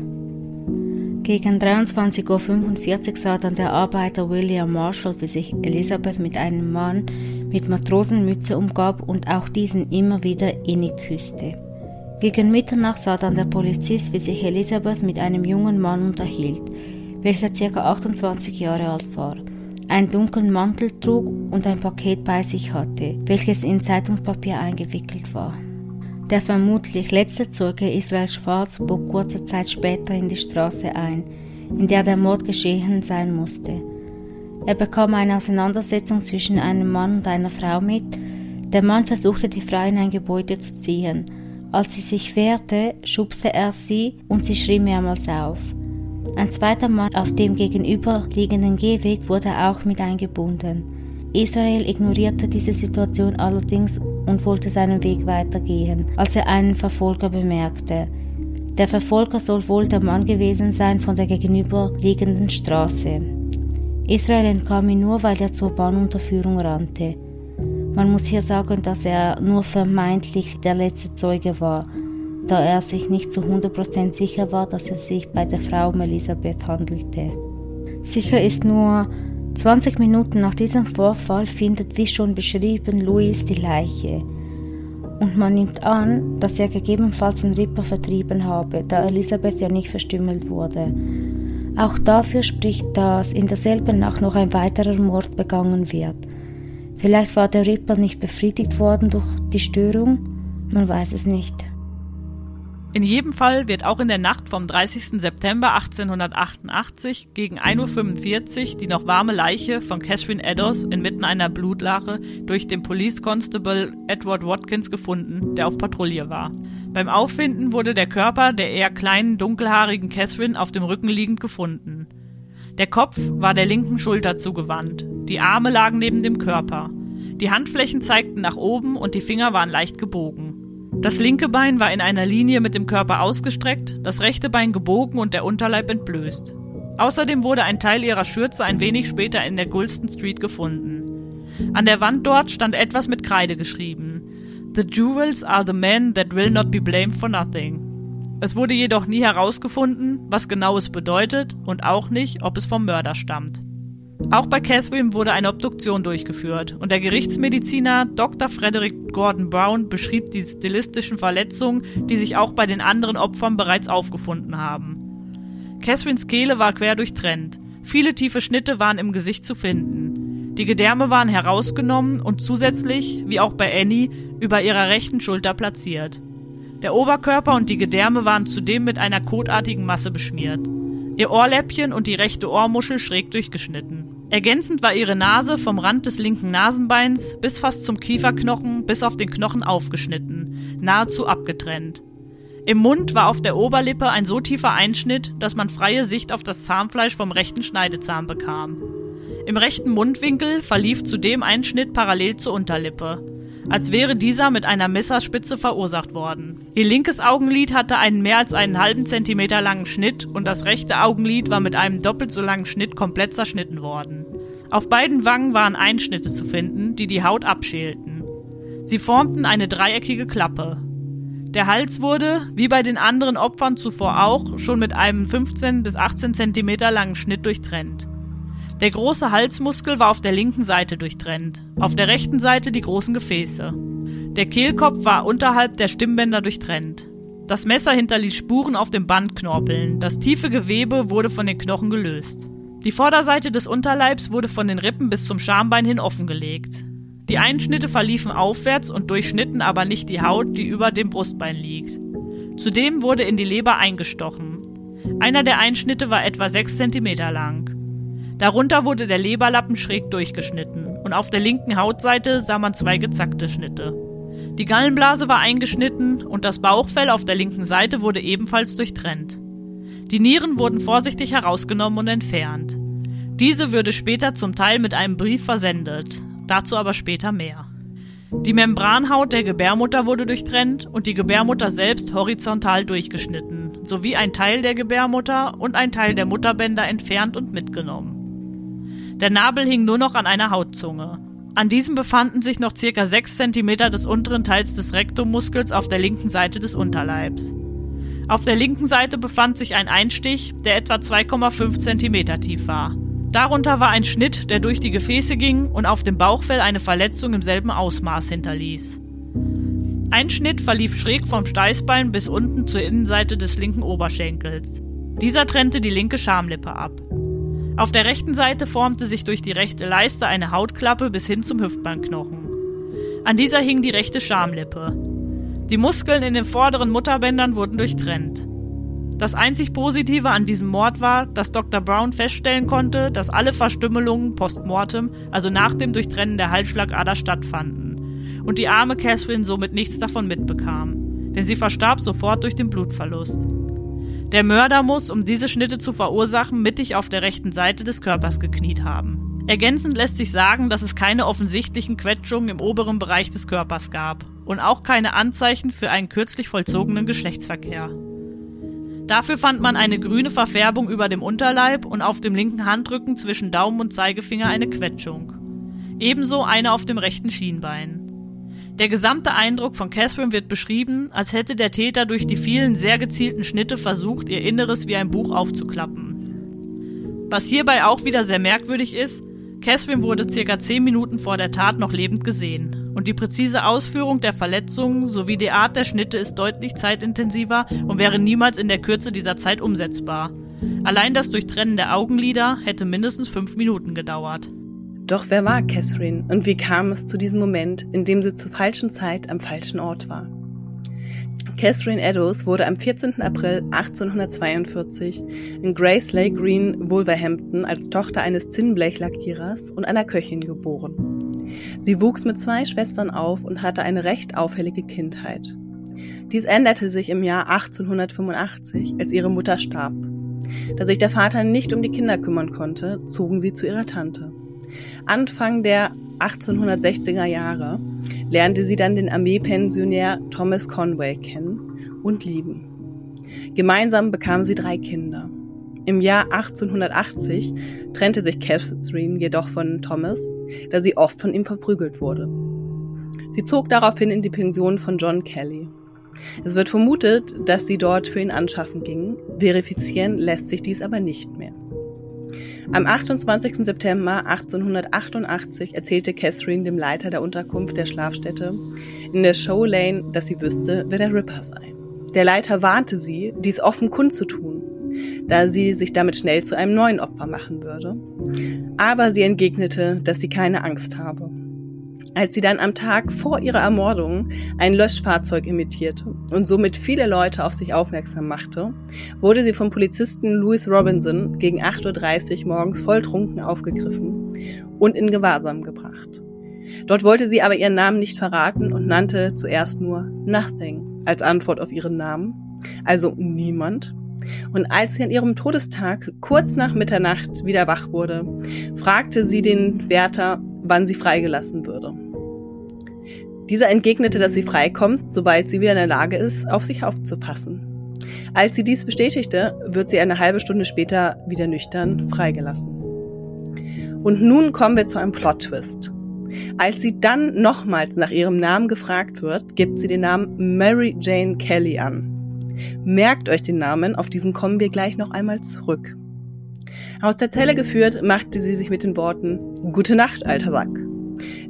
Gegen dreiundzwanzig Uhr fünfundvierzig sah dann der Arbeiter William Marshall, wie sich Elisabeth mit einem Mann mit Matrosenmütze umgab und auch diesen immer wieder innig küsste. Gegen Mitternacht sah dann der Polizist, wie sich Elisabeth mit einem jungen Mann unterhielt, welcher ca. achtundzwanzig Jahre alt war, einen dunklen Mantel trug und ein Paket bei sich hatte, welches in Zeitungspapier eingewickelt war. Der vermutlich letzte Zeuge Israel Schwarz bog kurze Zeit später in die Straße ein, in der der Mord geschehen sein musste. Er bekam eine Auseinandersetzung zwischen einem Mann und einer Frau mit. Der Mann versuchte, die Frau in ein Gebäude zu ziehen. Als sie sich wehrte, schubste er sie und sie schrie mehrmals auf. Ein zweiter Mann auf dem gegenüberliegenden Gehweg wurde auch mit eingebunden. Israel ignorierte diese Situation allerdings und wollte seinen Weg weitergehen, als er einen Verfolger bemerkte. Der Verfolger soll wohl der Mann gewesen sein von der gegenüberliegenden Straße. Israel entkam ihn nur, weil er zur Bahnunterführung rannte. Man muss hier sagen, dass er nur vermeintlich der letzte Zeuge war, da er sich nicht zu hundert Prozent sicher war, dass es sich bei der Frau um Elisabeth handelte. Sicher ist nur, zwanzig Minuten nach diesem Vorfall findet, wie schon beschrieben, Louis die Leiche. und man nimmt an, dass er gegebenenfalls den Ripper vertrieben habe, da Elisabeth ja nicht verstümmelt wurde. Auch dafür spricht, dass in derselben Nacht noch ein weiterer Mord begangen wird. Vielleicht war der Ripper nicht befriedigt worden durch die Störung, man weiß es nicht. In jedem Fall wird auch in der Nacht vom dreißigsten September achtzehnhundertachtundachtzig gegen ein Uhr fünfundvierzig die noch warme Leiche von Catherine Eddowes inmitten einer Blutlache durch den Police Constable Edward Watkins gefunden, der auf Patrouille war. Beim Auffinden wurde der Körper der eher kleinen, dunkelhaarigen Catherine auf dem Rücken liegend gefunden. Der Kopf war der linken Schulter zugewandt, die Arme lagen neben dem Körper. Die Handflächen zeigten nach oben und die Finger waren leicht gebogen. Das linke Bein war in einer Linie mit dem Körper ausgestreckt, das rechte Bein gebogen und der Unterleib entblößt. Außerdem wurde ein Teil ihrer Schürze ein wenig später in der Gulston Street gefunden. An der Wand dort stand etwas mit Kreide geschrieben: "The jewels are the men that will not be blamed for nothing." Es wurde jedoch nie herausgefunden, was genau es bedeutet und auch nicht, ob es vom Mörder stammt. Auch bei Catherine wurde eine Obduktion durchgeführt und der Gerichtsmediziner Doktor Frederick Gordon Brown beschrieb die stilistischen Verletzungen, die sich auch bei den anderen Opfern bereits aufgefunden haben. Catherines Kehle war quer durchtrennt, viele tiefe Schnitte waren im Gesicht zu finden. Die Gedärme waren herausgenommen und zusätzlich, wie auch bei Annie, über ihrer rechten Schulter platziert. Der Oberkörper und die Gedärme waren zudem mit einer kotartigen Masse beschmiert. Ihr Ohrläppchen und die rechte Ohrmuschel schräg durchgeschnitten. Ergänzend war ihre Nase vom Rand des linken Nasenbeins bis fast zum Kieferknochen bis auf den Knochen aufgeschnitten, nahezu abgetrennt. Im Mund war auf der Oberlippe ein so tiefer Einschnitt, dass man freie Sicht auf das Zahnfleisch vom rechten Schneidezahn bekam. Im rechten Mundwinkel verlief zudem ein Schnitt parallel zur Unterlippe, als wäre dieser mit einer Messerspitze verursacht worden. Ihr linkes Augenlid hatte einen mehr als einen halben Zentimeter langen Schnitt und das rechte Augenlid war mit einem doppelt so langen Schnitt komplett zerschnitten worden. Auf beiden Wangen waren Einschnitte zu finden, die die Haut abschälten. Sie formten eine dreieckige Klappe. Der Hals wurde, wie bei den anderen Opfern zuvor auch, schon mit einem fünfzehn bis achtzehn Zentimeter langen Schnitt durchtrennt. Der große Halsmuskel war auf der linken Seite durchtrennt, auf der rechten Seite die großen Gefäße. Der Kehlkopf war unterhalb der Stimmbänder durchtrennt. Das Messer hinterließ Spuren auf den Bandknorpeln, das tiefe Gewebe wurde von den Knochen gelöst. Die Vorderseite des Unterleibs wurde von den Rippen bis zum Schambein hin offengelegt. Die Einschnitte verliefen aufwärts und durchschnitten aber nicht die Haut, die über dem Brustbein liegt. Zudem wurde in die Leber eingestochen. Einer der Einschnitte war etwa sechs Zentimeter lang. Darunter wurde der Leberlappen schräg durchgeschnitten und auf der linken Hautseite sah man zwei gezackte Schnitte. Die Gallenblase war eingeschnitten und das Bauchfell auf der linken Seite wurde ebenfalls durchtrennt. Die Nieren wurden vorsichtig herausgenommen und entfernt. Diese würde später zum Teil mit einem Brief versendet, dazu aber später mehr. Die Membranhaut der Gebärmutter wurde durchtrennt und die Gebärmutter selbst horizontal durchgeschnitten, sowie ein Teil der Gebärmutter und ein Teil der Mutterbänder entfernt und mitgenommen. Der Nabel hing nur noch an einer Hautzunge. An diesem befanden sich noch ca. sechs Zentimeter des unteren Teils des Rektummuskels auf der linken Seite des Unterleibs. Auf der linken Seite befand sich ein Einstich, der etwa zwei Komma fünf Zentimeter tief war. Darunter war ein Schnitt, der durch die Gefäße ging und auf dem Bauchfell eine Verletzung im selben Ausmaß hinterließ. Ein Schnitt verlief schräg vom Steißbein bis unten zur Innenseite des linken Oberschenkels. Dieser trennte die linke Schamlippe ab. Auf der rechten Seite formte sich durch die rechte Leiste eine Hautklappe bis hin zum Hüftbeinknochen. An dieser hing die rechte Schamlippe. Die Muskeln in den vorderen Mutterbändern wurden durchtrennt. Das einzig Positive an diesem Mord war, dass Doktor Brown feststellen konnte, dass alle Verstümmelungen postmortem, also nach dem Durchtrennen der Halsschlagader, stattfanden und die arme Catherine somit nichts davon mitbekam, denn sie verstarb sofort durch den Blutverlust. Der Mörder muss, um diese Schnitte zu verursachen, mittig auf der rechten Seite des Körpers gekniet haben. Ergänzend lässt sich sagen, dass es keine offensichtlichen Quetschungen im oberen Bereich des Körpers gab und auch keine Anzeichen für einen kürzlich vollzogenen Geschlechtsverkehr. Dafür fand man eine grüne Verfärbung über dem Unterleib und auf dem linken Handrücken zwischen Daumen und Zeigefinger eine Quetschung. Ebenso eine auf dem rechten Schienbein. Der gesamte Eindruck von Catherine wird beschrieben, als hätte der Täter durch die vielen sehr gezielten Schnitte versucht, ihr Inneres wie ein Buch aufzuklappen. Was hierbei auch wieder sehr merkwürdig ist, Catherine wurde circa zehn Minuten vor der Tat noch lebend gesehen und die präzise Ausführung der Verletzungen sowie die Art der Schnitte ist deutlich zeitintensiver und wäre niemals in der Kürze dieser Zeit umsetzbar. Allein das Durchtrennen der Augenlider hätte mindestens fünf Minuten gedauert. Doch wer war Catherine und wie kam es zu diesem Moment, in dem sie zur falschen Zeit am falschen Ort war? Catherine Eddowes wurde am vierzehnten April achtzehnhundertzweiundvierzig in Graysley Green, Wolverhampton, als Tochter eines Zinnblechlackierers und einer Köchin geboren. Sie wuchs mit zwei Schwestern auf und hatte eine recht auffällige Kindheit. Dies änderte sich im Jahr achtzehnhundertfünfundachtzig, als ihre Mutter starb. Da sich der Vater nicht um die Kinder kümmern konnte, zogen sie zu ihrer Tante. Anfang der achtzehnhundertsechziger Jahre lernte sie dann den Armeepensionär Thomas Conway kennen und lieben. Gemeinsam bekamen sie drei Kinder. Im Jahr achtzehnhundertachtzig trennte sich Catherine jedoch von Thomas, da sie oft von ihm verprügelt wurde. Sie zog daraufhin in die Pension von John Kelly. Es wird vermutet, dass sie dort für ihn anschaffen ging, verifizieren lässt sich dies aber nicht mehr. Am achtundzwanzigsten September achtzehnhundertachtundachtzig erzählte Catherine dem Leiter der Unterkunft der Schlafstätte in der Show Lane, dass sie wüsste, wer der Ripper sei. Der Leiter warnte sie, dies offen kundzutun, da sie sich damit schnell zu einem neuen Opfer machen würde. Aber sie entgegnete, dass sie keine Angst habe. Als sie dann am Tag vor ihrer Ermordung ein Löschfahrzeug imitierte und somit viele Leute auf sich aufmerksam machte, wurde sie vom Polizisten Louis Robinson gegen acht Uhr dreißig morgens volltrunken aufgegriffen und in Gewahrsam gebracht. Dort wollte sie aber ihren Namen nicht verraten und nannte zuerst nur Nothing als Antwort auf ihren Namen, also niemand. Und als sie an ihrem Todestag kurz nach Mitternacht wieder wach wurde, fragte sie den Wärter, wann sie freigelassen würde. Dieser entgegnete, dass sie freikommt, sobald sie wieder in der Lage ist, auf sich aufzupassen. Als sie dies bestätigte, wird sie eine halbe Stunde später wieder nüchtern freigelassen. Und nun kommen wir zu einem Plot-Twist. Als sie dann nochmals nach ihrem Namen gefragt wird, gibt sie den Namen Mary Jane Kelly an. Merkt euch den Namen, auf diesen kommen wir gleich noch einmal zurück. Aus der Zelle geführt, machte sie sich mit den Worten »Gute Nacht, alter Sack«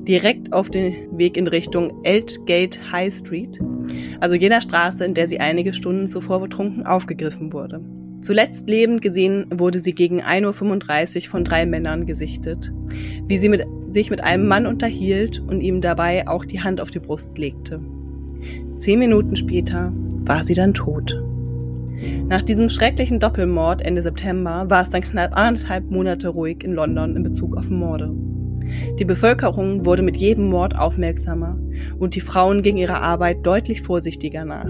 direkt auf den Weg in Richtung Aldgate High Street, also jener Straße, in der sie einige Stunden zuvor betrunken aufgegriffen wurde. Zuletzt lebend gesehen wurde sie gegen ein Uhr fünfunddreißig von drei Männern gesichtet, wie sie mit, sich mit einem Mann unterhielt und ihm dabei auch die Hand auf die Brust legte. Zehn Minuten später war sie dann tot. Nach diesem schrecklichen Doppelmord Ende September war es dann knapp anderthalb Monate ruhig in London in Bezug auf Morde. Die Bevölkerung wurde mit jedem Mord aufmerksamer und die Frauen gingen ihrer Arbeit deutlich vorsichtiger nach.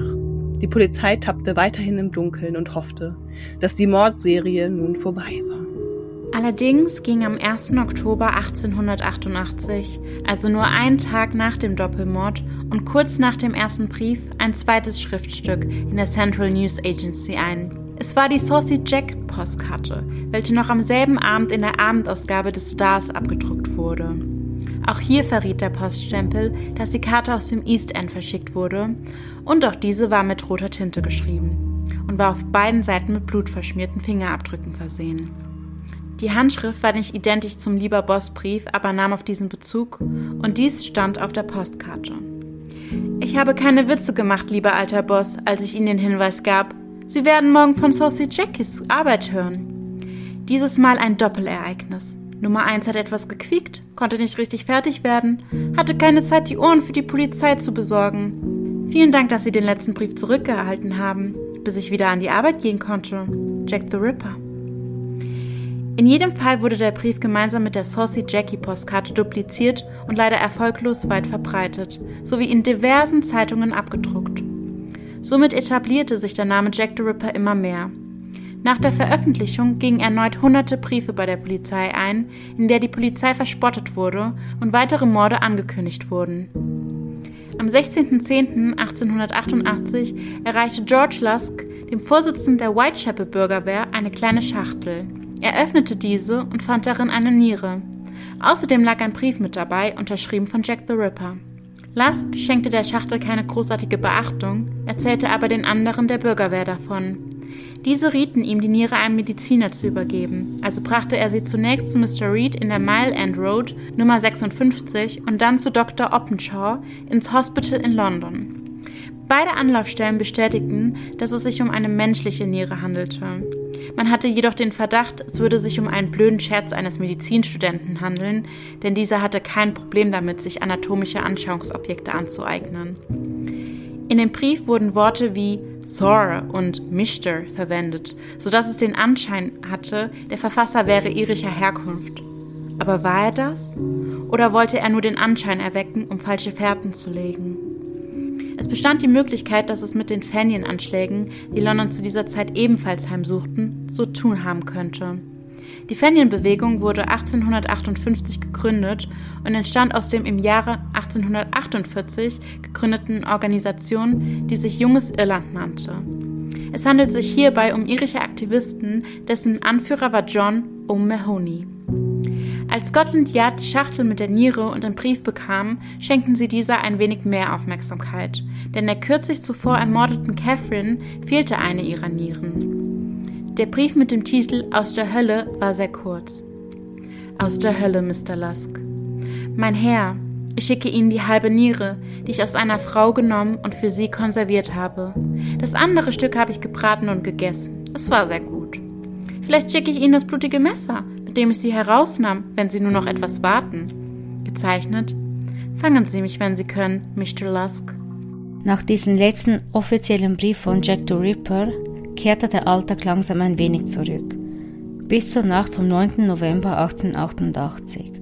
Die Polizei tappte weiterhin im Dunkeln und hoffte, dass die Mordserie nun vorbei war. Allerdings ging am ersten Oktober achtzehnhundertachtundachtzig, also nur einen Tag nach dem Doppelmord und kurz nach dem ersten Brief, ein zweites Schriftstück in der Central News Agency ein. Es war die Saucy Jack-Postkarte, welche noch am selben Abend in der Abendausgabe des Stars abgedruckt wurde. Auch hier verriet der Poststempel, dass die Karte aus dem East End verschickt wurde und auch diese war mit roter Tinte geschrieben und war auf beiden Seiten mit blutverschmierten Fingerabdrücken versehen. Die Handschrift war nicht identisch zum Lieber-Boss-Brief, aber nahm auf diesen Bezug und dies stand auf der Postkarte. Ich habe keine Witze gemacht, lieber alter Boss, als ich Ihnen den Hinweis gab. Sie werden morgen von Saucy Jackies Arbeit hören. Dieses Mal ein Doppelereignis. Nummer eins hat etwas gequiekt, konnte nicht richtig fertig werden, hatte keine Zeit, die Ohren für die Polizei zu besorgen. Vielen Dank, dass Sie den letzten Brief zurückgehalten haben, bis ich wieder an die Arbeit gehen konnte. Jack the Ripper. In jedem Fall wurde der Brief gemeinsam mit der Saucy Jackie-Postkarte dupliziert und leider erfolglos weit verbreitet, sowie in diversen Zeitungen abgedruckt. Somit etablierte sich der Name Jack the Ripper immer mehr. Nach der Veröffentlichung gingen erneut hunderte Briefe bei der Polizei ein, in der die Polizei verspottet wurde und weitere Morde angekündigt wurden. Am sechzehnten zehnten achtzehnhundertachtundachtzig erreichte George Lusk, dem Vorsitzenden der Whitechapel Bürgerwehr, eine kleine Schachtel. Er öffnete diese und fand darin eine Niere. Außerdem lag ein Brief mit dabei, unterschrieben von Jack the Ripper. Lusk schenkte der Schachtel keine großartige Beachtung, erzählte aber den anderen der Bürgerwehr davon. Diese rieten ihm, die Niere einem Mediziner zu übergeben, also brachte er sie zunächst zu Mister Reed in der Mile End Road, Nummer sechsundfünfzig, und dann zu Doktor Openshaw ins Hospital in London. Beide Anlaufstellen bestätigten, dass es sich um eine menschliche Niere handelte. Man hatte jedoch den Verdacht, es würde sich um einen blöden Scherz eines Medizinstudenten handeln, denn dieser hatte kein Problem damit, sich anatomische Anschauungsobjekte anzueignen. In dem Brief wurden Worte wie Sir und Mister verwendet, sodass es den Anschein hatte, der Verfasser wäre irischer Herkunft. Aber war er das? Oder wollte er nur den Anschein erwecken, um falsche Fährten zu legen? Es bestand die Möglichkeit, dass es mit den Fenian-Anschlägen, die London zu dieser Zeit ebenfalls heimsuchten, zu tun haben könnte. Die Fenian-Bewegung wurde achtzehnhundertachtundfünfzig gegründet und entstand aus dem im Jahre achtzehnhundertachtundvierzig gegründeten Organisation, die sich Junges Irland nannte. Es handelt sich hierbei um irische Aktivisten, dessen Anführer war John O'Mahony. Als Scotland Yard die Schachtel mit der Niere und den Brief bekamen, schenkten sie dieser ein wenig mehr Aufmerksamkeit, denn der kürzlich zuvor ermordeten Catherine fehlte eine ihrer Nieren. Der Brief mit dem Titel »Aus der Hölle« war sehr kurz. »Aus der Hölle, Mister Lusk. Mein Herr, ich schicke Ihnen die halbe Niere, die ich aus einer Frau genommen und für Sie konserviert habe. Das andere Stück habe ich gebraten und gegessen. Es war sehr gut. Vielleicht schicke ich Ihnen das blutige Messer, dem ich sie herausnahm, wenn sie nur noch etwas warten. Gezeichnet. Fangen Sie mich, wenn Sie können, Mister Lusk. Nach diesem letzten offiziellen Brief von Jack the Ripper kehrte der Alltag langsam ein wenig zurück. Bis zur Nacht vom neunten November achtzehnhundertachtundachtzig,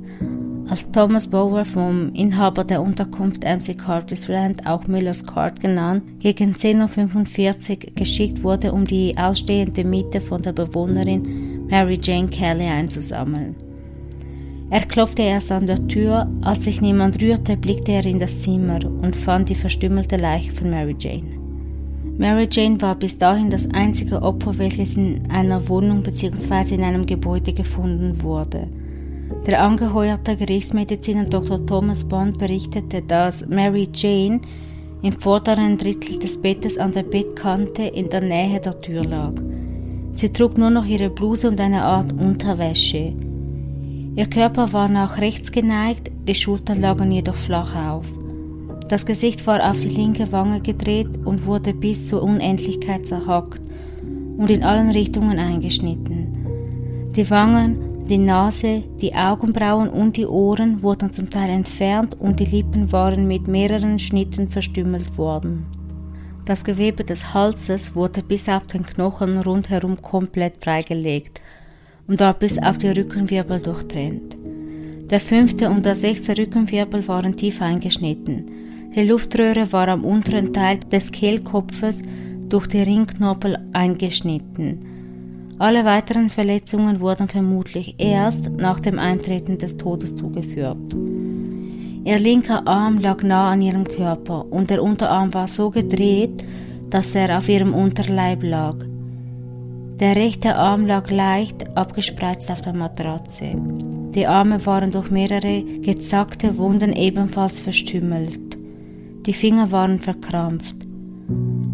als Thomas Bower, vom Inhaber der Unterkunft M C Carter's Rand, auch Miller's Court genannt, gegen zehn Uhr fünfundvierzig geschickt wurde, um die ausstehende Miete von der Bewohnerin Mary Jane Kelly einzusammeln. Er klopfte erst an der Tür, als sich niemand rührte, blickte er in das Zimmer und fand die verstümmelte Leiche von Mary Jane. Mary Jane war bis dahin das einzige Opfer, welches in einer Wohnung bzw. in einem Gebäude gefunden wurde. Der angeheuerte Gerichtsmediziner Doktor Thomas Bond berichtete, dass Mary Jane im vorderen Drittel des Bettes an der Bettkante in der Nähe der Tür lag. Sie trug nur noch ihre Bluse und eine Art Unterwäsche. Ihr Körper war nach rechts geneigt, die Schultern lagen jedoch flach auf. Das Gesicht war auf die linke Wange gedreht und wurde bis zur Unendlichkeit zerhackt und in allen Richtungen eingeschnitten. Die Wangen, die Nase, die Augenbrauen und die Ohren wurden zum Teil entfernt und die Lippen waren mit mehreren Schnitten verstümmelt worden. Das Gewebe des Halses wurde bis auf den Knochen rundherum komplett freigelegt und war bis auf die Rückenwirbel durchtrennt. Der fünfte und der sechste Rückenwirbel waren tief eingeschnitten. Die Luftröhre war am unteren Teil des Kehlkopfes durch die Ringknorpel eingeschnitten. Alle weiteren Verletzungen wurden vermutlich erst nach dem Eintreten des Todes zugeführt. Ihr linker Arm lag nah an ihrem Körper und der Unterarm war so gedreht, dass er auf ihrem Unterleib lag. Der rechte Arm lag leicht abgespreizt auf der Matratze. Die Arme waren durch mehrere gezackte Wunden ebenfalls verstümmelt. Die Finger waren verkrampft.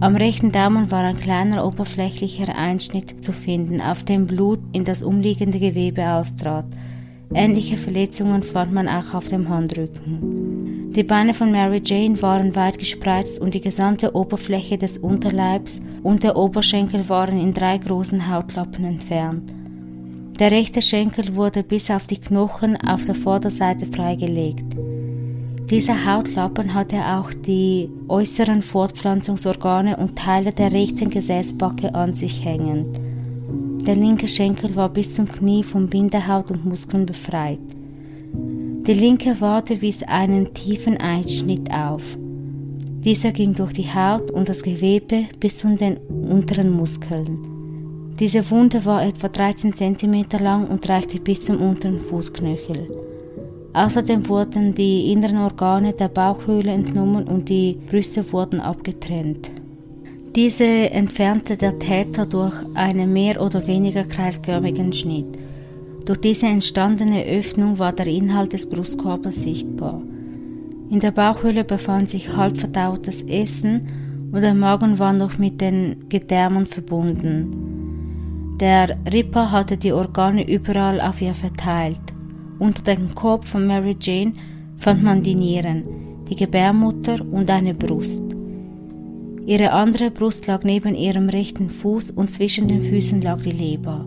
Am rechten Daumen war ein kleiner oberflächlicher Einschnitt zu finden, auf dem Blut in das umliegende Gewebe austrat. Ähnliche Verletzungen fand man auch auf dem Handrücken. Die Beine von Mary Jane waren weit gespreizt und die gesamte Oberfläche des Unterleibs und der Oberschenkel waren in drei großen Hautlappen entfernt. Der rechte Schenkel wurde bis auf die Knochen auf der Vorderseite freigelegt. Dieser Hautlappen hatte auch die äußeren Fortpflanzungsorgane und Teile der rechten Gesäßbacke an sich hängend. Der linke Schenkel war bis zum Knie von Bindehaut und Muskeln befreit. Die linke Wade wies einen tiefen Einschnitt auf. Dieser ging durch die Haut und das Gewebe bis zu den unteren Muskeln. Diese Wunde war etwa dreizehn Zentimeter lang und reichte bis zum unteren Fußknöchel. Außerdem wurden die inneren Organe der Bauchhöhle entnommen und die Brüste wurden abgetrennt. Diese entfernte der Täter durch einen mehr oder weniger kreisförmigen Schnitt. Durch diese entstandene Öffnung war der Inhalt des Brustkorbes sichtbar. In der Bauchhöhle befand sich halbverdauertes Essen und der Magen war noch mit den Gedärmen verbunden. Der Ripper hatte die Organe überall auf ihr verteilt. Unter dem Kopf von Mary Jane fand man die Nieren, die Gebärmutter und eine Brust. Ihre andere Brust lag neben ihrem rechten Fuß und zwischen den Füßen lag die Leber.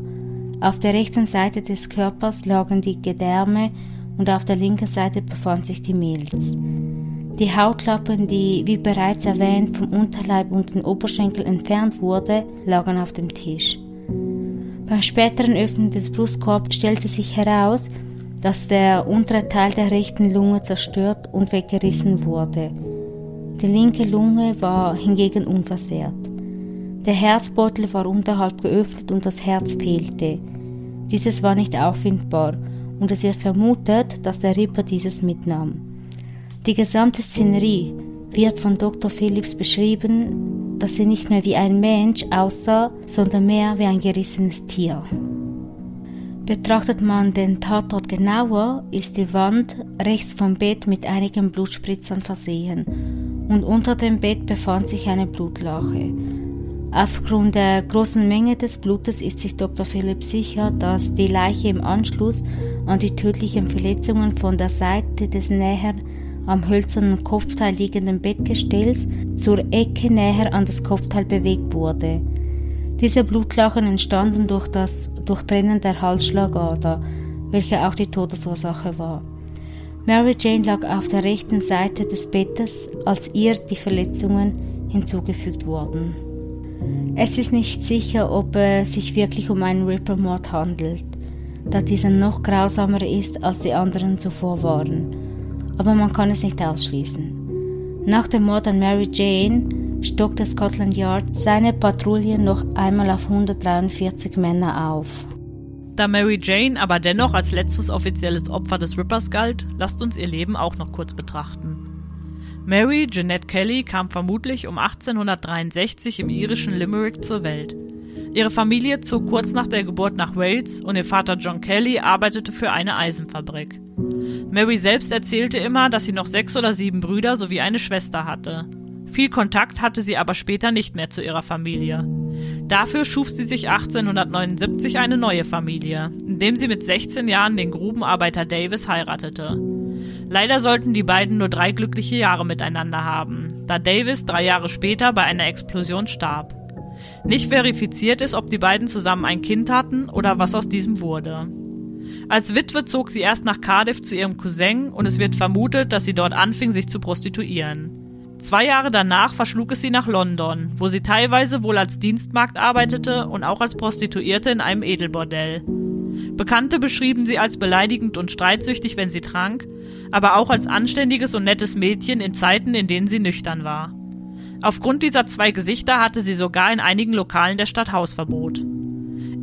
Auf der rechten Seite des Körpers lagen die Gedärme und auf der linken Seite befand sich die Milz. Die Hautlappen, die, wie bereits erwähnt, vom Unterleib und den Oberschenkel entfernt wurde, lagen auf dem Tisch. Beim späteren Öffnen des Brustkorbs stellte sich heraus, dass der untere Teil der rechten Lunge zerstört und weggerissen wurde. Die linke Lunge war hingegen unversehrt. Der Herzbeutel war unterhalb geöffnet und das Herz fehlte. Dieses war nicht auffindbar und es wird vermutet, dass der Ripper dieses mitnahm. Die gesamte Szenerie wird von Doktor Phillips beschrieben, dass sie nicht mehr wie ein Mensch aussah, sondern mehr wie ein gerissenes Tier. Betrachtet man den Tatort genauer, ist die Wand rechts vom Bett mit einigen Blutspritzern versehen und unter dem Bett befand sich eine Blutlache. Aufgrund der großen Menge des Blutes ist sich Doktor Phillips sicher, dass die Leiche im Anschluss an die tödlichen Verletzungen von der Seite des näher am hölzernen Kopfteil liegenden Bettgestells zur Ecke näher an das Kopfteil bewegt wurde. Diese Blutlachen entstanden durch das Durchtrennen der Halsschlagader, welche auch die Todesursache war. Mary Jane lag auf der rechten Seite des Bettes, als ihr die Verletzungen hinzugefügt wurden. Es ist nicht sicher, ob es sich wirklich um einen Ripper-Mord handelt, da dieser noch grausamer ist, als die anderen zuvor waren. Aber man kann es nicht ausschließen. Nach dem Mord an Mary Jane stockte Scotland Yard seine Patrouille noch einmal auf hundertdreiundvierzig Männer auf. Da Mary Jane aber dennoch als letztes offizielles Opfer des Rippers galt, lasst uns ihr Leben auch noch kurz betrachten. Mary Jeanette Kelly kam vermutlich um achtzehnhundertdreiundsechzig im irischen Limerick zur Welt. Ihre Familie zog kurz nach der Geburt nach Wales und ihr Vater John Kelly arbeitete für eine Eisenfabrik. Mary selbst erzählte immer, dass sie noch sechs oder sieben Brüder sowie eine Schwester hatte. Viel Kontakt hatte sie aber später nicht mehr zu ihrer Familie. Dafür schuf sie sich achtzehnhundertneunundsiebzig eine neue Familie, indem sie mit sechzehn Jahren den Grubenarbeiter Davis heiratete. Leider sollten die beiden nur drei glückliche Jahre miteinander haben, da Davis drei Jahre später bei einer Explosion starb. Nicht verifiziert ist, ob die beiden zusammen ein Kind hatten oder was aus diesem wurde. Als Witwe zog sie erst nach Cardiff zu ihrem Cousin und es wird vermutet, dass sie dort anfing, sich zu prostituieren. Zwei Jahre danach verschlug es sie nach London, wo sie teilweise wohl als Dienstmagd arbeitete und auch als Prostituierte in einem Edelbordell. Bekannte beschrieben sie als beleidigend und streitsüchtig, wenn sie trank, aber auch als anständiges und nettes Mädchen in Zeiten, in denen sie nüchtern war. Aufgrund dieser zwei Gesichter hatte sie sogar in einigen Lokalen der Stadt Hausverbot.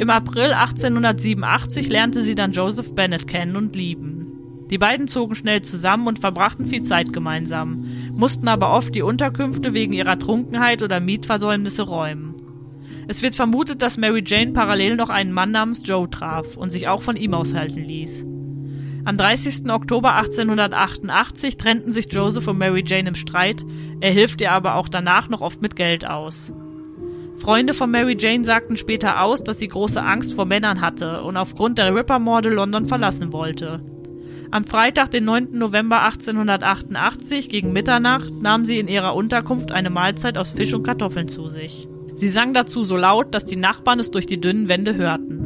Im April achtzehnhundertsiebenundachtzig lernte sie dann Joseph Bennett kennen und lieben. Die beiden zogen schnell zusammen und verbrachten viel Zeit gemeinsam, mussten aber oft die Unterkünfte wegen ihrer Trunkenheit oder Mietversäumnisse räumen. Es wird vermutet, dass Mary Jane parallel noch einen Mann namens Joe traf und sich auch von ihm aushalten ließ. Am dreißigsten Oktober achtzehnhundertachtundachtzig trennten sich Joseph und Mary Jane im Streit, er hilft ihr aber auch danach noch oft mit Geld aus. Freunde von Mary Jane sagten später aus, dass sie große Angst vor Männern hatte und aufgrund der Ripper-Morde London verlassen wollte. Am Freitag, den neunten November achtzehnhundertachtundachtzig, gegen Mitternacht, nahm sie in ihrer Unterkunft eine Mahlzeit aus Fisch und Kartoffeln zu sich. Sie sang dazu so laut, dass die Nachbarn es durch die dünnen Wände hörten.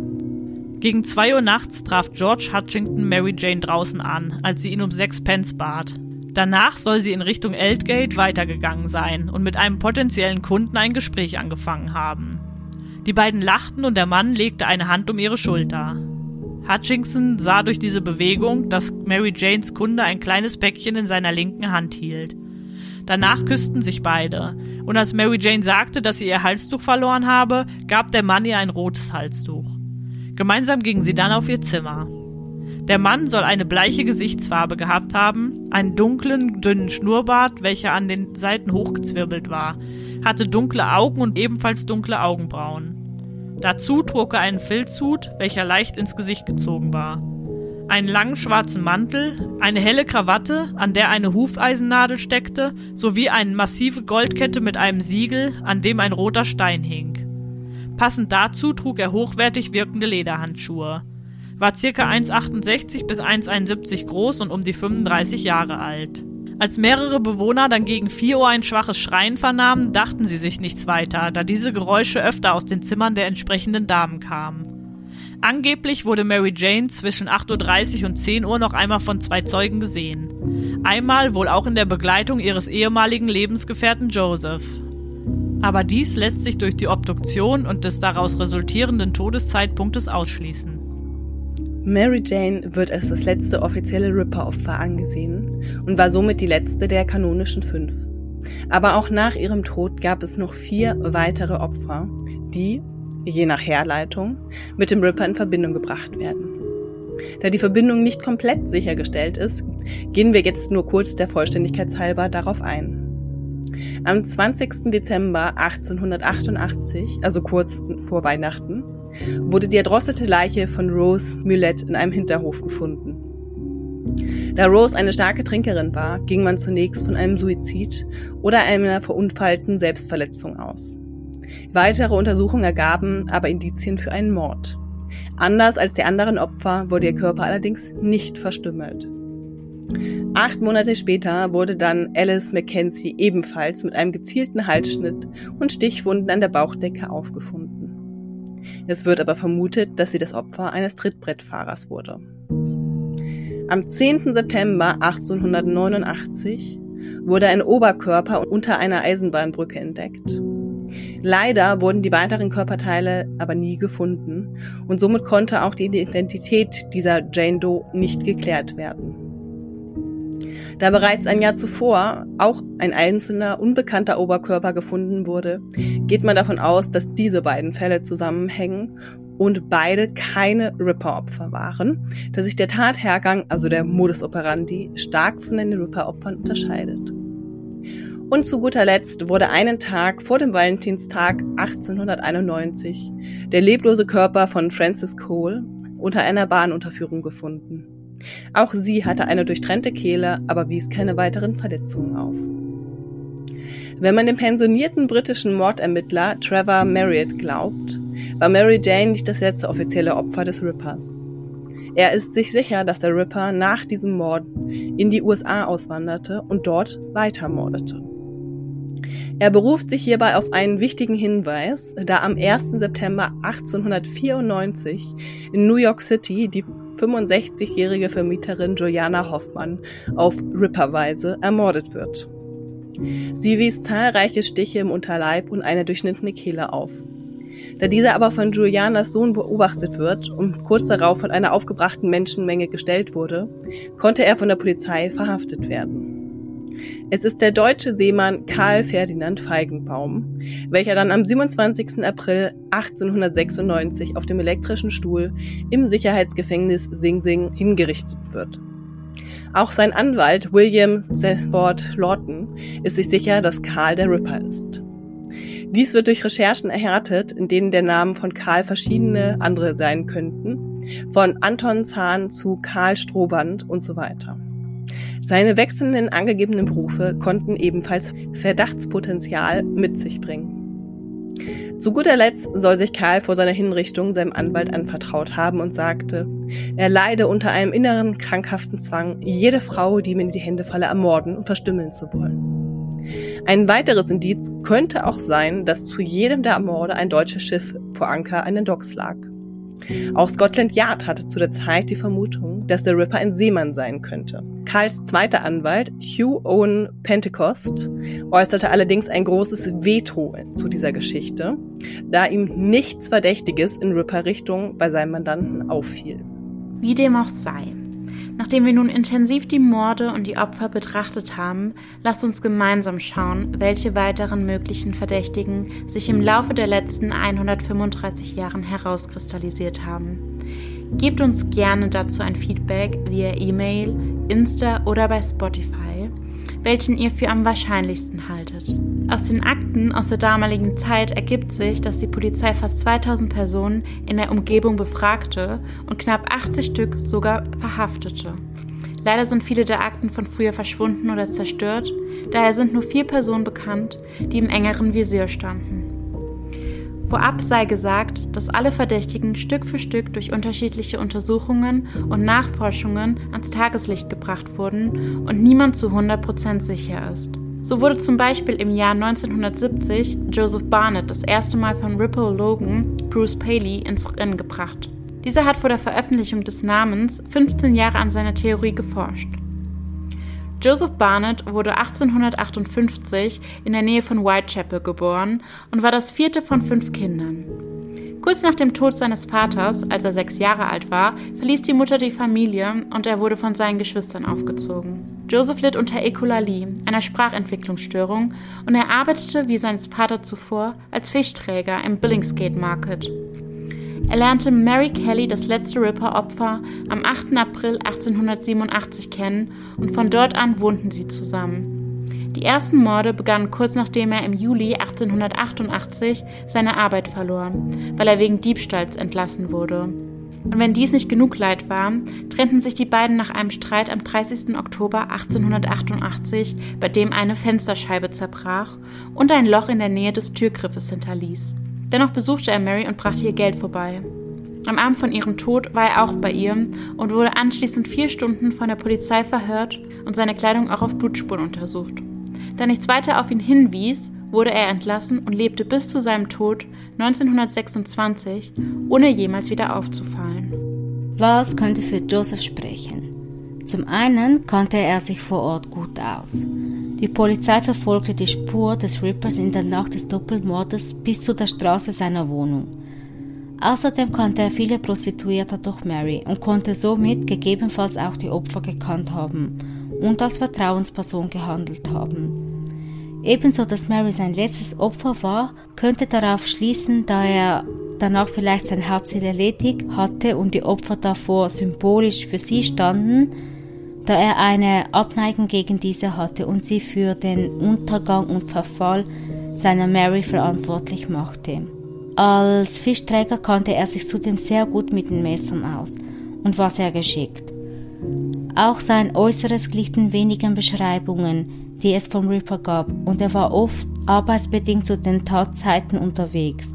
Gegen zwei Uhr nachts traf George Hutchington Mary Jane draußen an, als sie ihn um sechs Pence bat. Danach soll sie in Richtung Aldgate weitergegangen sein und mit einem potenziellen Kunden ein Gespräch angefangen haben. Die beiden lachten und der Mann legte eine Hand um ihre Schulter. Hutchinson sah durch diese Bewegung, dass Mary Janes Kunde ein kleines Päckchen in seiner linken Hand hielt. Danach küssten sich beide, und als Mary Jane sagte, dass sie ihr Halstuch verloren habe, gab der Mann ihr ein rotes Halstuch. Gemeinsam gingen sie dann auf ihr Zimmer. Der Mann soll eine bleiche Gesichtsfarbe gehabt haben, einen dunklen, dünnen Schnurrbart, welcher an den Seiten hochgezwirbelt war, hatte dunkle Augen und ebenfalls dunkle Augenbrauen. Dazu trug er einen Filzhut, welcher leicht ins Gesicht gezogen war. Einen langen schwarzen Mantel, eine helle Krawatte, an der eine Hufeisennadel steckte, sowie eine massive Goldkette mit einem Siegel, an dem ein roter Stein hing. Passend dazu trug er hochwertig wirkende Lederhandschuhe. War ca. eins Komma achtundsechzig bis eins Komma einundsiebzig groß und um die fünfunddreißig Jahre alt. Als mehrere Bewohner dann gegen vier Uhr ein schwaches Schreien vernahmen, dachten sie sich nichts weiter, da diese Geräusche öfter aus den Zimmern der entsprechenden Damen kamen. Angeblich wurde Mary Jane zwischen acht Uhr dreißig und zehn Uhr noch einmal von zwei Zeugen gesehen. Einmal wohl auch in der Begleitung ihres ehemaligen Lebensgefährten Joseph. Aber dies lässt sich durch die Obduktion und des daraus resultierenden Todeszeitpunktes ausschließen. Mary Jane wird als das letzte offizielle Ripper-Opfer angesehen und war somit die letzte der kanonischen fünf. Aber auch nach ihrem Tod gab es noch vier weitere Opfer, die, je nach Herleitung, mit dem Ripper in Verbindung gebracht werden. Da die Verbindung nicht komplett sichergestellt ist, gehen wir jetzt nur kurz der Vollständigkeit halber darauf ein. Am zwanzigsten Dezember achtzehnhundertachtundachtzig, also kurz vor Weihnachten, wurde die erdrosselte Leiche von Rose Mulet in einem Hinterhof gefunden. Da Rose eine starke Trinkerin war, ging man zunächst von einem Suizid oder einer verunfallten Selbstverletzung aus. Weitere Untersuchungen ergaben aber Indizien für einen Mord. Anders als die anderen Opfer wurde ihr Körper allerdings nicht verstümmelt. Acht Monate später wurde dann Alice Mackenzie ebenfalls mit einem gezielten Halsschnitt und Stichwunden an der Bauchdecke aufgefunden. Es wird aber vermutet, dass sie das Opfer eines Trittbrettfahrers wurde. Am zehnten September achtzehnhundertneunundachtzig wurde ein Oberkörper unter einer Eisenbahnbrücke entdeckt. Leider wurden die weiteren Körperteile aber nie gefunden und somit konnte auch die Identität dieser Jane Doe nicht geklärt werden. Da bereits ein Jahr zuvor auch ein einzelner, unbekannter Oberkörper gefunden wurde, geht man davon aus, dass diese beiden Fälle zusammenhängen und beide keine Ripper-Opfer waren, da sich der Tathergang, also der Modus operandi, stark von den Ripper-Opfern unterscheidet. Und zu guter Letzt wurde einen Tag vor dem Valentinstag achtzehnhunderteinundneunzig der leblose Körper von Frances Cole unter einer Bahnunterführung gefunden. Auch sie hatte eine durchtrennte Kehle, aber wies keine weiteren Verletzungen auf. Wenn man dem pensionierten britischen Mordermittler Trevor Marriott glaubt, war Mary Jane nicht das letzte offizielle Opfer des Rippers. Er ist sich sicher, dass der Ripper nach diesem Mord in die U S A auswanderte und dort weitermordete. Er beruft sich hierbei auf einen wichtigen Hinweis, da am ersten September achtzehnhundertvierundneunzig in New York City die fünfundsechzigjährige Vermieterin Johanna Hoffmann auf Ripperweise ermordet wird. Sie wies zahlreiche Stiche im Unterleib und eine durchschnittene Kehle auf. Da dieser aber von Julianas Sohn beobachtet wird und kurz darauf von einer aufgebrachten Menschenmenge gestellt wurde, konnte er von der Polizei verhaftet werden. Es ist der deutsche Seemann Karl Ferdinand Feigenbaum, welcher dann am siebenundzwanzigsten April achtzehnhundertsechsundneunzig auf dem elektrischen Stuhl im Sicherheitsgefängnis Sing Sing hingerichtet wird. Auch sein Anwalt William Sanford Lawton ist sich sicher, dass Karl der Ripper ist. Dies wird durch Recherchen erhärtet, in denen der Name von Karl verschiedene andere sein könnten, von Anton Zahn zu Karl Strohband und so weiter. Seine wechselnden angegebenen Berufe konnten ebenfalls Verdachtspotenzial mit sich bringen. Zu guter Letzt soll sich Karl vor seiner Hinrichtung seinem Anwalt anvertraut haben und sagte, er leide unter einem inneren krankhaften Zwang, jede Frau, die ihm in die Hände falle, ermorden und verstümmeln zu wollen. Ein weiteres Indiz könnte auch sein, dass zu jedem der Morde ein deutsches Schiff vor Anker an den Docks lag. Auch Scotland Yard hatte zu der Zeit die Vermutung, dass der Ripper ein Seemann sein könnte. Karls zweiter Anwalt, Hugh Owen Pentecost, äußerte allerdings ein großes Veto zu dieser Geschichte, da ihm nichts Verdächtiges in Ripper-Richtung bei seinem Mandanten auffiel. Wie dem auch sei. Nachdem wir nun intensiv die Morde und die Opfer betrachtet haben, lasst uns gemeinsam schauen, welche weiteren möglichen Verdächtigen sich im Laufe der letzten hundertfünfunddreißig Jahren herauskristallisiert haben. Gebt uns gerne dazu ein Feedback via E-Mail, Insta oder bei Spotify, welchen ihr für am wahrscheinlichsten haltet. Aus den Akten aus der damaligen Zeit ergibt sich, dass die Polizei fast zweitausend Personen in der Umgebung befragte und knapp achtzig Stück sogar verhaftete. Leider sind viele der Akten von früher verschwunden oder zerstört, daher sind nur vier Personen bekannt, die im engeren Visier standen. Vorab sei gesagt, dass alle Verdächtigen Stück für Stück durch unterschiedliche Untersuchungen und Nachforschungen ans Tageslicht gebracht wurden und niemand zu hundert Prozent sicher ist. So wurde zum Beispiel im Jahr neunzehnhundertsiebzig Joseph Barnett das erste Mal von Ripple-Logan Bruce Paley ins Rennen gebracht. Dieser hat vor der Veröffentlichung des Namens fünfzehn Jahre an seiner Theorie geforscht. Joseph Barnett wurde achtzehnhundertachtundfünfzig in der Nähe von Whitechapel geboren und war das vierte von fünf Kindern. Kurz nach dem Tod seines Vaters, als er sechs Jahre alt war, verließ die Mutter die Familie und er wurde von seinen Geschwistern aufgezogen. Joseph litt unter Ekolalie, einer Sprachentwicklungsstörung, und er arbeitete wie seines Vaters zuvor als Fischträger im Billingsgate Market. Er lernte Mary Kelly, das letzte Ripper-Opfer, am achten April achtzehnhundertsiebenundachtzig kennen und von dort an wohnten sie zusammen. Die ersten Morde begannen kurz nachdem er im Juli achtzehnhundertachtundachtzig seine Arbeit verlor, weil er wegen Diebstahls entlassen wurde. Und wenn dies nicht genug Leid war, trennten sich die beiden nach einem Streit am dreißigsten Oktober achtzehnhundertachtundachtzig, bei dem eine Fensterscheibe zerbrach und ein Loch in der Nähe des Türgriffes hinterließ. Dennoch besuchte er Mary und brachte ihr Geld vorbei. Am Abend von ihrem Tod war er auch bei ihr und wurde anschließend vier Stunden von der Polizei verhört und seine Kleidung auch auf Blutspuren untersucht. Da nichts weiter auf ihn hinwies, wurde er entlassen und lebte bis zu seinem Tod neunzehnhundertsechsundzwanzig, ohne jemals wieder aufzufallen. Was konnte für Joseph sprechen? Zum einen kannte er sich vor Ort gut aus. Die Polizei verfolgte die Spur des Rippers in der Nacht des Doppelmordes bis zu der Straße seiner Wohnung. Außerdem kannte er viele Prostituierte durch Mary und konnte somit gegebenenfalls auch die Opfer gekannt haben und als Vertrauensperson gehandelt haben. Ebenso, dass Mary sein letztes Opfer war, könnte darauf schließen, da er danach vielleicht sein Hauptziel erledigt hatte und die Opfer davor symbolisch für sie standen, da er eine Abneigung gegen diese hatte und sie für den Untergang und Verfall seiner Mary verantwortlich machte. Als Fischträger kannte er sich zudem sehr gut mit den Messern aus und war sehr geschickt. Auch sein Äußeres glich den wenigen Beschreibungen, die es vom Ripper gab, und er war oft arbeitsbedingt zu den Tatzeiten unterwegs.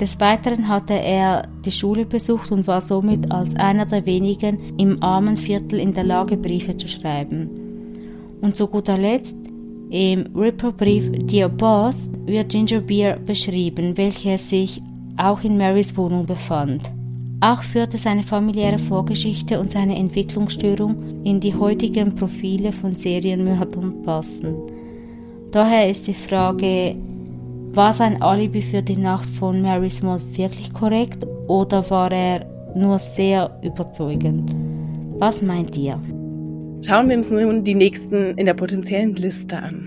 Des Weiteren hatte er die Schule besucht und war somit als einer der wenigen im armen Viertel in der Lage, Briefe zu schreiben. Und zu guter Letzt, im Ripper-Brief Dear Boss wird Ginger Beer beschrieben, welcher sich auch in Marys Wohnung befand. Auch führte seine familiäre Vorgeschichte und seine Entwicklungsstörung in die heutigen Profile von Serienmördern passen. Daher ist die Frage: War sein Alibi für die Nacht von Marys Mord wirklich korrekt oder war er nur sehr überzeugend? Was meint ihr? Schauen wir uns nun die nächsten in der potenziellen Liste an.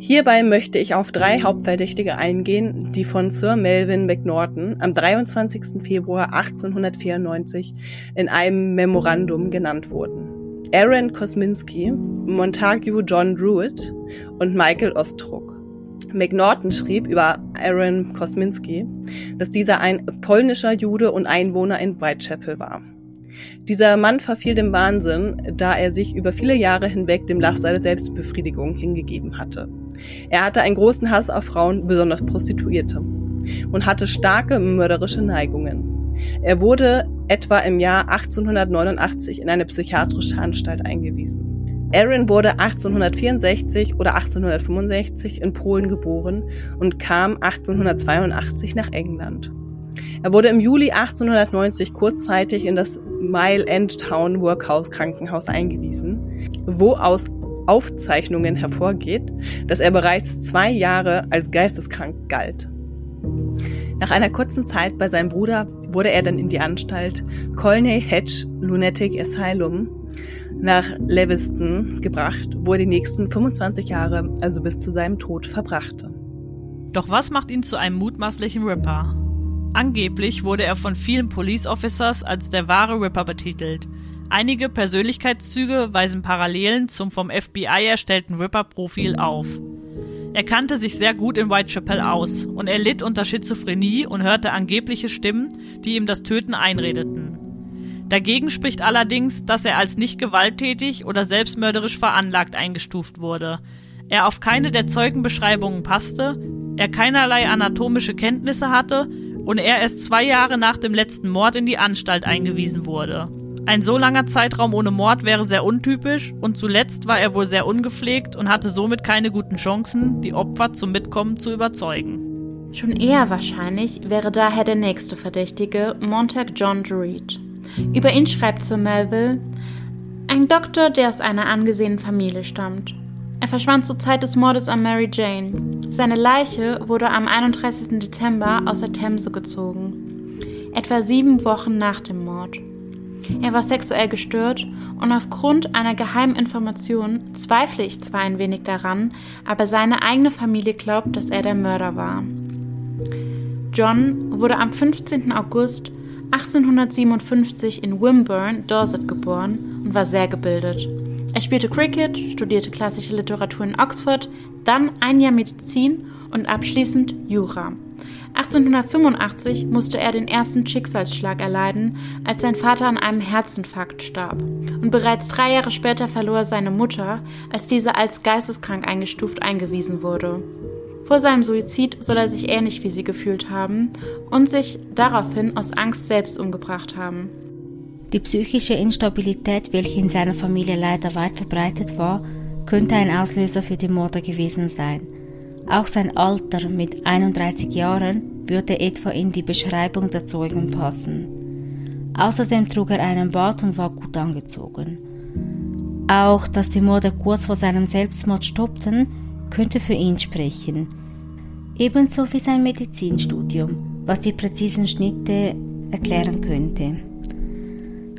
Hierbei möchte ich auf drei Hauptverdächtige eingehen, die von Sir Melvin McNaughton am dreiundzwanzigsten Februar achtzehnhundertvierundneunzig in einem Memorandum genannt wurden: Aaron Kosminski, Montague John Druitt und Michael Ostruck. McNaughton schrieb über Aaron Kosminski, dass dieser ein polnischer Jude und Einwohner in Whitechapel war. Dieser Mann verfiel dem Wahnsinn, da er sich über viele Jahre hinweg dem Laster der Selbstbefriedigung hingegeben hatte. Er hatte einen großen Hass auf Frauen, besonders Prostituierte, und hatte starke mörderische Neigungen. Er wurde etwa im Jahr achtzehnhundertneunundachtzig in eine psychiatrische Anstalt eingewiesen. Aaron wurde achtzehnhundertvierundsechzig oder achtzehnhundertfünfundsechzig in Polen geboren und kam achtzehnhundertzweiundachtzig nach England. Er wurde im Juli achtzehnhundertneunzig kurzzeitig in das Mile End Town Workhouse Krankenhaus eingewiesen, wo aus Aufzeichnungen hervorgeht, dass er bereits zwei Jahre als geisteskrank galt. Nach einer kurzen Zeit bei seinem Bruder wurde er dann in die Anstalt Colney Hedge Lunatic Asylum nach Lewiston gebracht, wo er die nächsten fünfundzwanzig Jahre, also bis zu seinem Tod, verbrachte. Doch was macht ihn zu einem mutmaßlichen Ripper? Angeblich wurde er von vielen Police Officers als der wahre Ripper betitelt. Einige Persönlichkeitszüge weisen Parallelen zum vom F B I erstellten Ripper-Profil auf. Er kannte sich sehr gut in Whitechapel aus und er litt unter Schizophrenie und hörte angebliche Stimmen, die ihm das Töten einredeten. Dagegen spricht allerdings, dass er als nicht gewalttätig oder selbstmörderisch veranlagt eingestuft wurde. Er auf keine der Zeugenbeschreibungen passte, er keinerlei anatomische Kenntnisse hatte und er erst zwei Jahre nach dem letzten Mord in die Anstalt eingewiesen wurde. Ein so langer Zeitraum ohne Mord wäre sehr untypisch und zuletzt war er wohl sehr ungepflegt und hatte somit keine guten Chancen, die Opfer zum Mitkommen zu überzeugen. Schon eher wahrscheinlich wäre daher der nächste Verdächtige Montague John Druid. Über ihn schreibt Sir Melville: ein Doktor, der aus einer angesehenen Familie stammt. Er verschwand zur Zeit des Mordes an Mary Jane. Seine Leiche wurde am einunddreißigsten Dezember aus der Themse gezogen, etwa sieben Wochen nach dem Mord. Er war sexuell gestört und aufgrund einer geheimen Information zweifle ich zwar ein wenig daran, aber seine eigene Familie glaubt, dass er der Mörder war. John wurde am fünfzehnten August achtzehnhundertsiebenundfünfzig in Wimborne, Dorset, geboren und war sehr gebildet. Er spielte Cricket, studierte klassische Literatur in Oxford, dann ein Jahr Medizin und abschließend Jura. achtzehnhundertfünfundachtzig musste er den ersten Schicksalsschlag erleiden, als sein Vater an einem Herzinfarkt starb. Und bereits drei Jahre später verlor er seine Mutter, als diese als geisteskrank eingestuft eingewiesen wurde. Vor seinem Suizid soll er sich ähnlich wie sie gefühlt haben und sich daraufhin aus Angst selbst umgebracht haben. Die psychische Instabilität, welche in seiner Familie leider weit verbreitet war, könnte ein Auslöser für die Morde gewesen sein. Auch sein Alter mit einunddreißig Jahren würde etwa in die Beschreibung der Zeugen passen. Außerdem trug er einen Bart und war gut angezogen. Auch, dass die Morde kurz vor seinem Selbstmord stoppten, könnte für ihn sprechen. Ebenso wie sein Medizinstudium, was die präzisen Schnitte erklären könnte.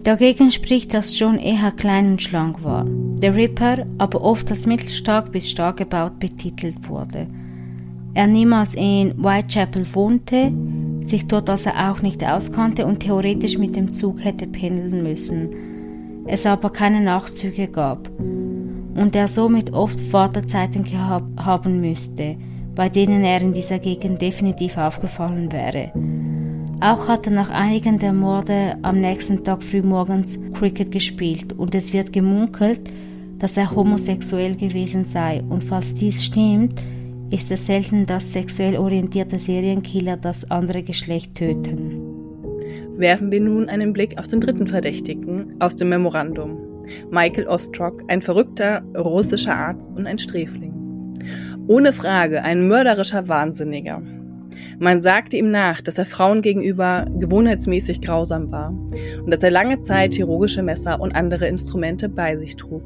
Dagegen spricht, dass John eher klein und schlank war, der Ripper aber oft als mittelstark bis stark gebaut betitelt wurde. Er niemals in Whitechapel wohnte, sich dort also auch nicht auskannte und theoretisch mit dem Zug hätte pendeln müssen, es aber keine Nachtzüge gab und er somit oft Wartezeiten gehabt haben müsste, bei denen er in dieser Gegend definitiv aufgefallen wäre. Auch hat er nach einigen der Morde am nächsten Tag frühmorgens Cricket gespielt und es wird gemunkelt, dass er homosexuell gewesen sei und falls dies stimmt, ist es selten, dass sexuell orientierte Serienkiller das andere Geschlecht töten. Werfen wir nun einen Blick auf den dritten Verdächtigen aus dem Memorandum. Michael Ostrock, ein verrückter russischer Arzt und ein Sträfling. Ohne Frage ein mörderischer Wahnsinniger. Man sagte ihm nach, dass er Frauen gegenüber gewohnheitsmäßig grausam war und dass er lange Zeit chirurgische Messer und andere Instrumente bei sich trug.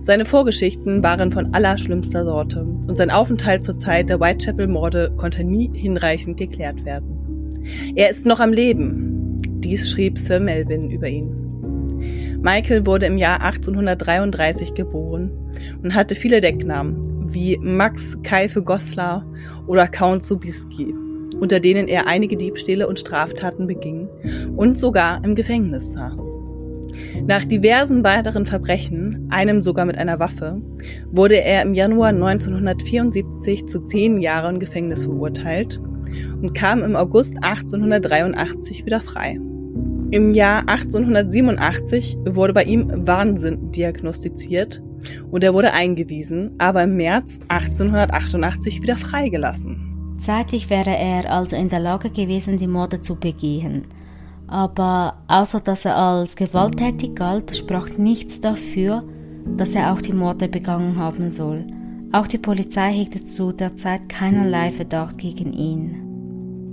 Seine Vorgeschichten waren von allerschlimmster Sorte und sein Aufenthalt zur Zeit der Whitechapel-Morde konnte nie hinreichend geklärt werden. Er ist noch am Leben, dies schrieb Sir Melvin über ihn. Michael wurde im Jahr achtzehnhundertdreiunddreißig geboren und hatte viele Decknamen, wie Max Keife Goslar oder Count Sobieski, unter denen er einige Diebstähle und Straftaten beging und sogar im Gefängnis saß. Nach diversen weiteren Verbrechen, einem sogar mit einer Waffe, wurde er im Januar neunzehnhundertvierundsiebzig zu zehn Jahren Gefängnis verurteilt und kam im August achtzehnhundertdreiundachtzig wieder frei. Im Jahr achtzehnhundertsiebenundachtzig wurde bei ihm Wahnsinn diagnostiziert und er wurde eingewiesen, aber im März achtzehnhundertachtundachtzig wieder freigelassen. Zeitlich wäre er also in der Lage gewesen, die Morde zu begehen. Aber außer dass er als gewalttätig galt, sprach nichts dafür, dass er auch die Morde begangen haben soll. Auch die Polizei hegte zu der Zeit keinerlei Verdacht gegen ihn.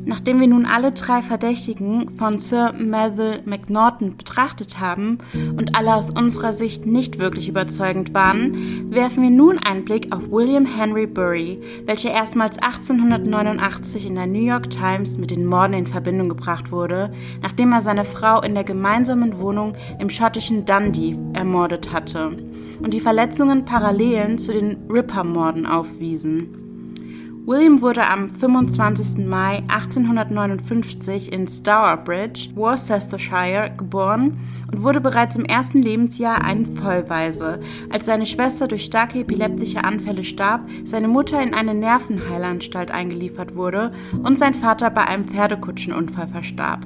Nachdem wir nun alle drei Verdächtigen von Sir Melville McNaughton betrachtet haben und alle aus unserer Sicht nicht wirklich überzeugend waren, werfen wir nun einen Blick auf William Henry Bury, welcher erstmals achtzehnhundertneunundachtzig in der New York Times mit den Morden in Verbindung gebracht wurde, nachdem er seine Frau in der gemeinsamen Wohnung im schottischen Dundee ermordet hatte und die Verletzungen Parallelen zu den Ripper-Morden aufwiesen. William wurde am fünfundzwanzigsten Mai achtzehnhundertneunundfünfzig in Stourbridge, Worcestershire, geboren und wurde bereits im ersten Lebensjahr ein Vollwaise. Als seine Schwester durch starke epileptische Anfälle starb, seine Mutter in eine Nervenheilanstalt eingeliefert wurde und sein Vater bei einem Pferdekutschenunfall verstarb.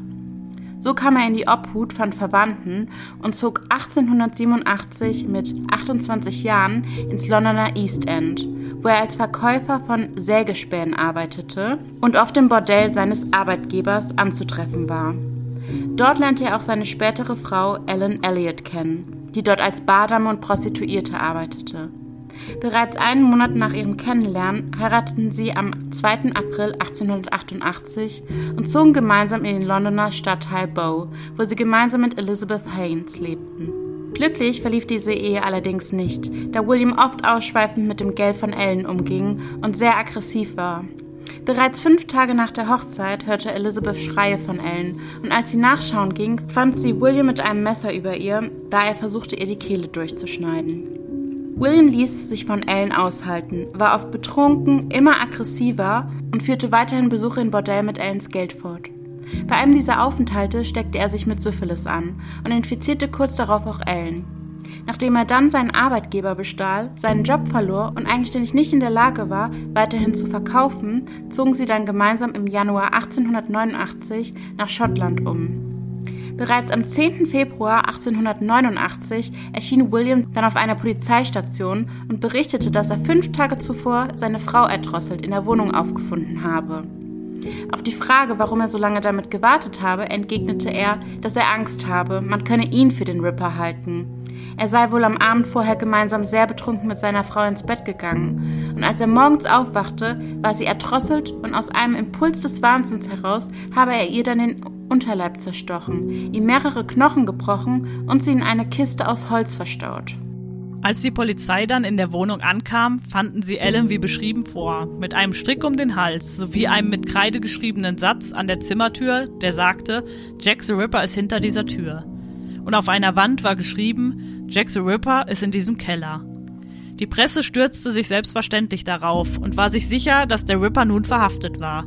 So kam er in die Obhut von Verwandten und zog achtzehnhundertsiebenundachtzig mit achtundzwanzig Jahren ins Londoner East End, wo er als Verkäufer von Sägespänen arbeitete und oft im Bordell seines Arbeitgebers anzutreffen war. Dort lernte er auch seine spätere Frau Ellen Elliott kennen, die dort als Bardame und Prostituierte arbeitete. Bereits einen Monat nach ihrem Kennenlernen heirateten sie am zweiten April achtzehnhundertachtundachtzig und zogen gemeinsam in den Londoner Stadtteil Bow, wo sie gemeinsam mit Elizabeth Haynes lebten. Glücklich verlief diese Ehe allerdings nicht, da William oft ausschweifend mit dem Geld von Ellen umging und sehr aggressiv war. Bereits fünf Tage nach der Hochzeit hörte Elizabeth Schreie von Ellen, und als sie nachschauen ging, fand sie William mit einem Messer über ihr, da er versuchte, ihr die Kehle durchzuschneiden. William ließ sich von Ellen aushalten, war oft betrunken, immer aggressiver und führte weiterhin Besuche in Bordell mit Ellens Geld fort. Bei einem dieser Aufenthalte steckte er sich mit Syphilis an und infizierte kurz darauf auch Ellen. Nachdem er dann seinen Arbeitgeber bestahl, seinen Job verlor und eigenständig nicht in der Lage war, weiterhin zu verkaufen, zogen sie dann gemeinsam im Januar achtzehnhundertneunundachtzig nach Schottland um. Bereits am zehnten Februar achtzehnhundertneunundachtzig erschien William dann auf einer Polizeistation und berichtete, dass er fünf Tage zuvor seine Frau erdrosselt in der Wohnung aufgefunden habe. Auf die Frage, warum er so lange damit gewartet habe, entgegnete er, dass er Angst habe, man könne ihn für den Ripper halten. Er sei wohl am Abend vorher gemeinsam sehr betrunken mit seiner Frau ins Bett gegangen, und als er morgens aufwachte, war sie erdrosselt, und aus einem Impuls des Wahnsinns heraus habe er ihr dann den Unterleib zerstochen, ihm mehrere Knochen gebrochen und sie in eine Kiste aus Holz verstaut. Als die Polizei dann in der Wohnung ankam, fanden sie Ellen wie beschrieben vor, mit einem Strick um den Hals sowie einem mit Kreide geschriebenen Satz an der Zimmertür, der sagte, Jack the Ripper ist hinter dieser Tür. Und auf einer Wand war geschrieben, Jack the Ripper ist in diesem Keller. Die Presse stürzte sich selbstverständlich darauf und war sich sicher, dass der Ripper nun verhaftet war.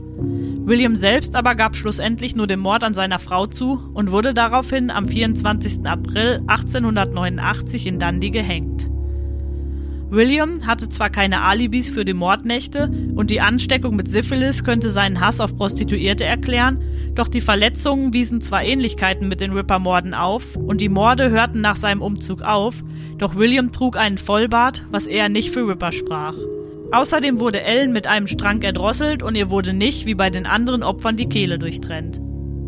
William selbst aber gab schlussendlich nur den Mord an seiner Frau zu und wurde daraufhin am vierundzwanzigsten April achtzehnhundertneunundachtzig in Dundee gehängt. William hatte zwar keine Alibis für die Mordnächte und die Ansteckung mit Syphilis könnte seinen Hass auf Prostituierte erklären, doch die Verletzungen wiesen zwar Ähnlichkeiten mit den Ripper-Morden auf und die Morde hörten nach seinem Umzug auf, doch William trug einen Vollbart, was eher nicht für Ripper sprach. Außerdem wurde Ellen mit einem Strang erdrosselt und ihr wurde nicht, wie bei den anderen Opfern, die Kehle durchtrennt.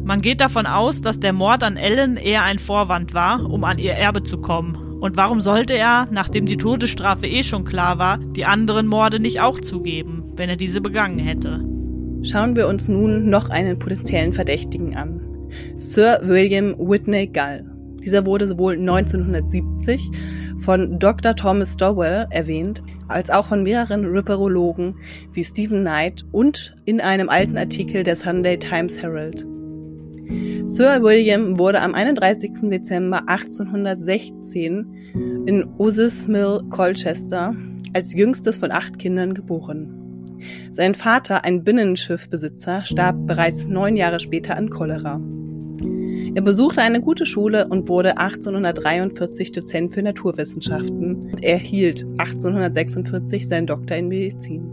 Man geht davon aus, dass der Mord an Ellen eher ein Vorwand war, um an ihr Erbe zu kommen. Und warum sollte er, nachdem die Todesstrafe eh schon klar war, die anderen Morde nicht auch zugeben, wenn er diese begangen hätte? Schauen wir uns nun noch einen potenziellen Verdächtigen an. Sir William Whitney Gull. Dieser wurde sowohl neunzehnhundertsiebzig von Doktor Thomas Dowell erwähnt, als auch von mehreren Ripperologen wie Stephen Knight und in einem alten Artikel der Sunday Times Herald. Sir William wurde am einunddreißigsten Dezember achtzehnhundertsechzehn in Osis Mill, Colchester, als jüngstes von acht Kindern geboren. Sein Vater, ein Binnenschiffbesitzer, starb bereits neun Jahre später an Cholera. Er besuchte eine gute Schule und wurde achtzehnhundertdreiundvierzig Dozent für Naturwissenschaften und erhielt achtzehnhundertsechsundvierzig seinen Doktor in Medizin.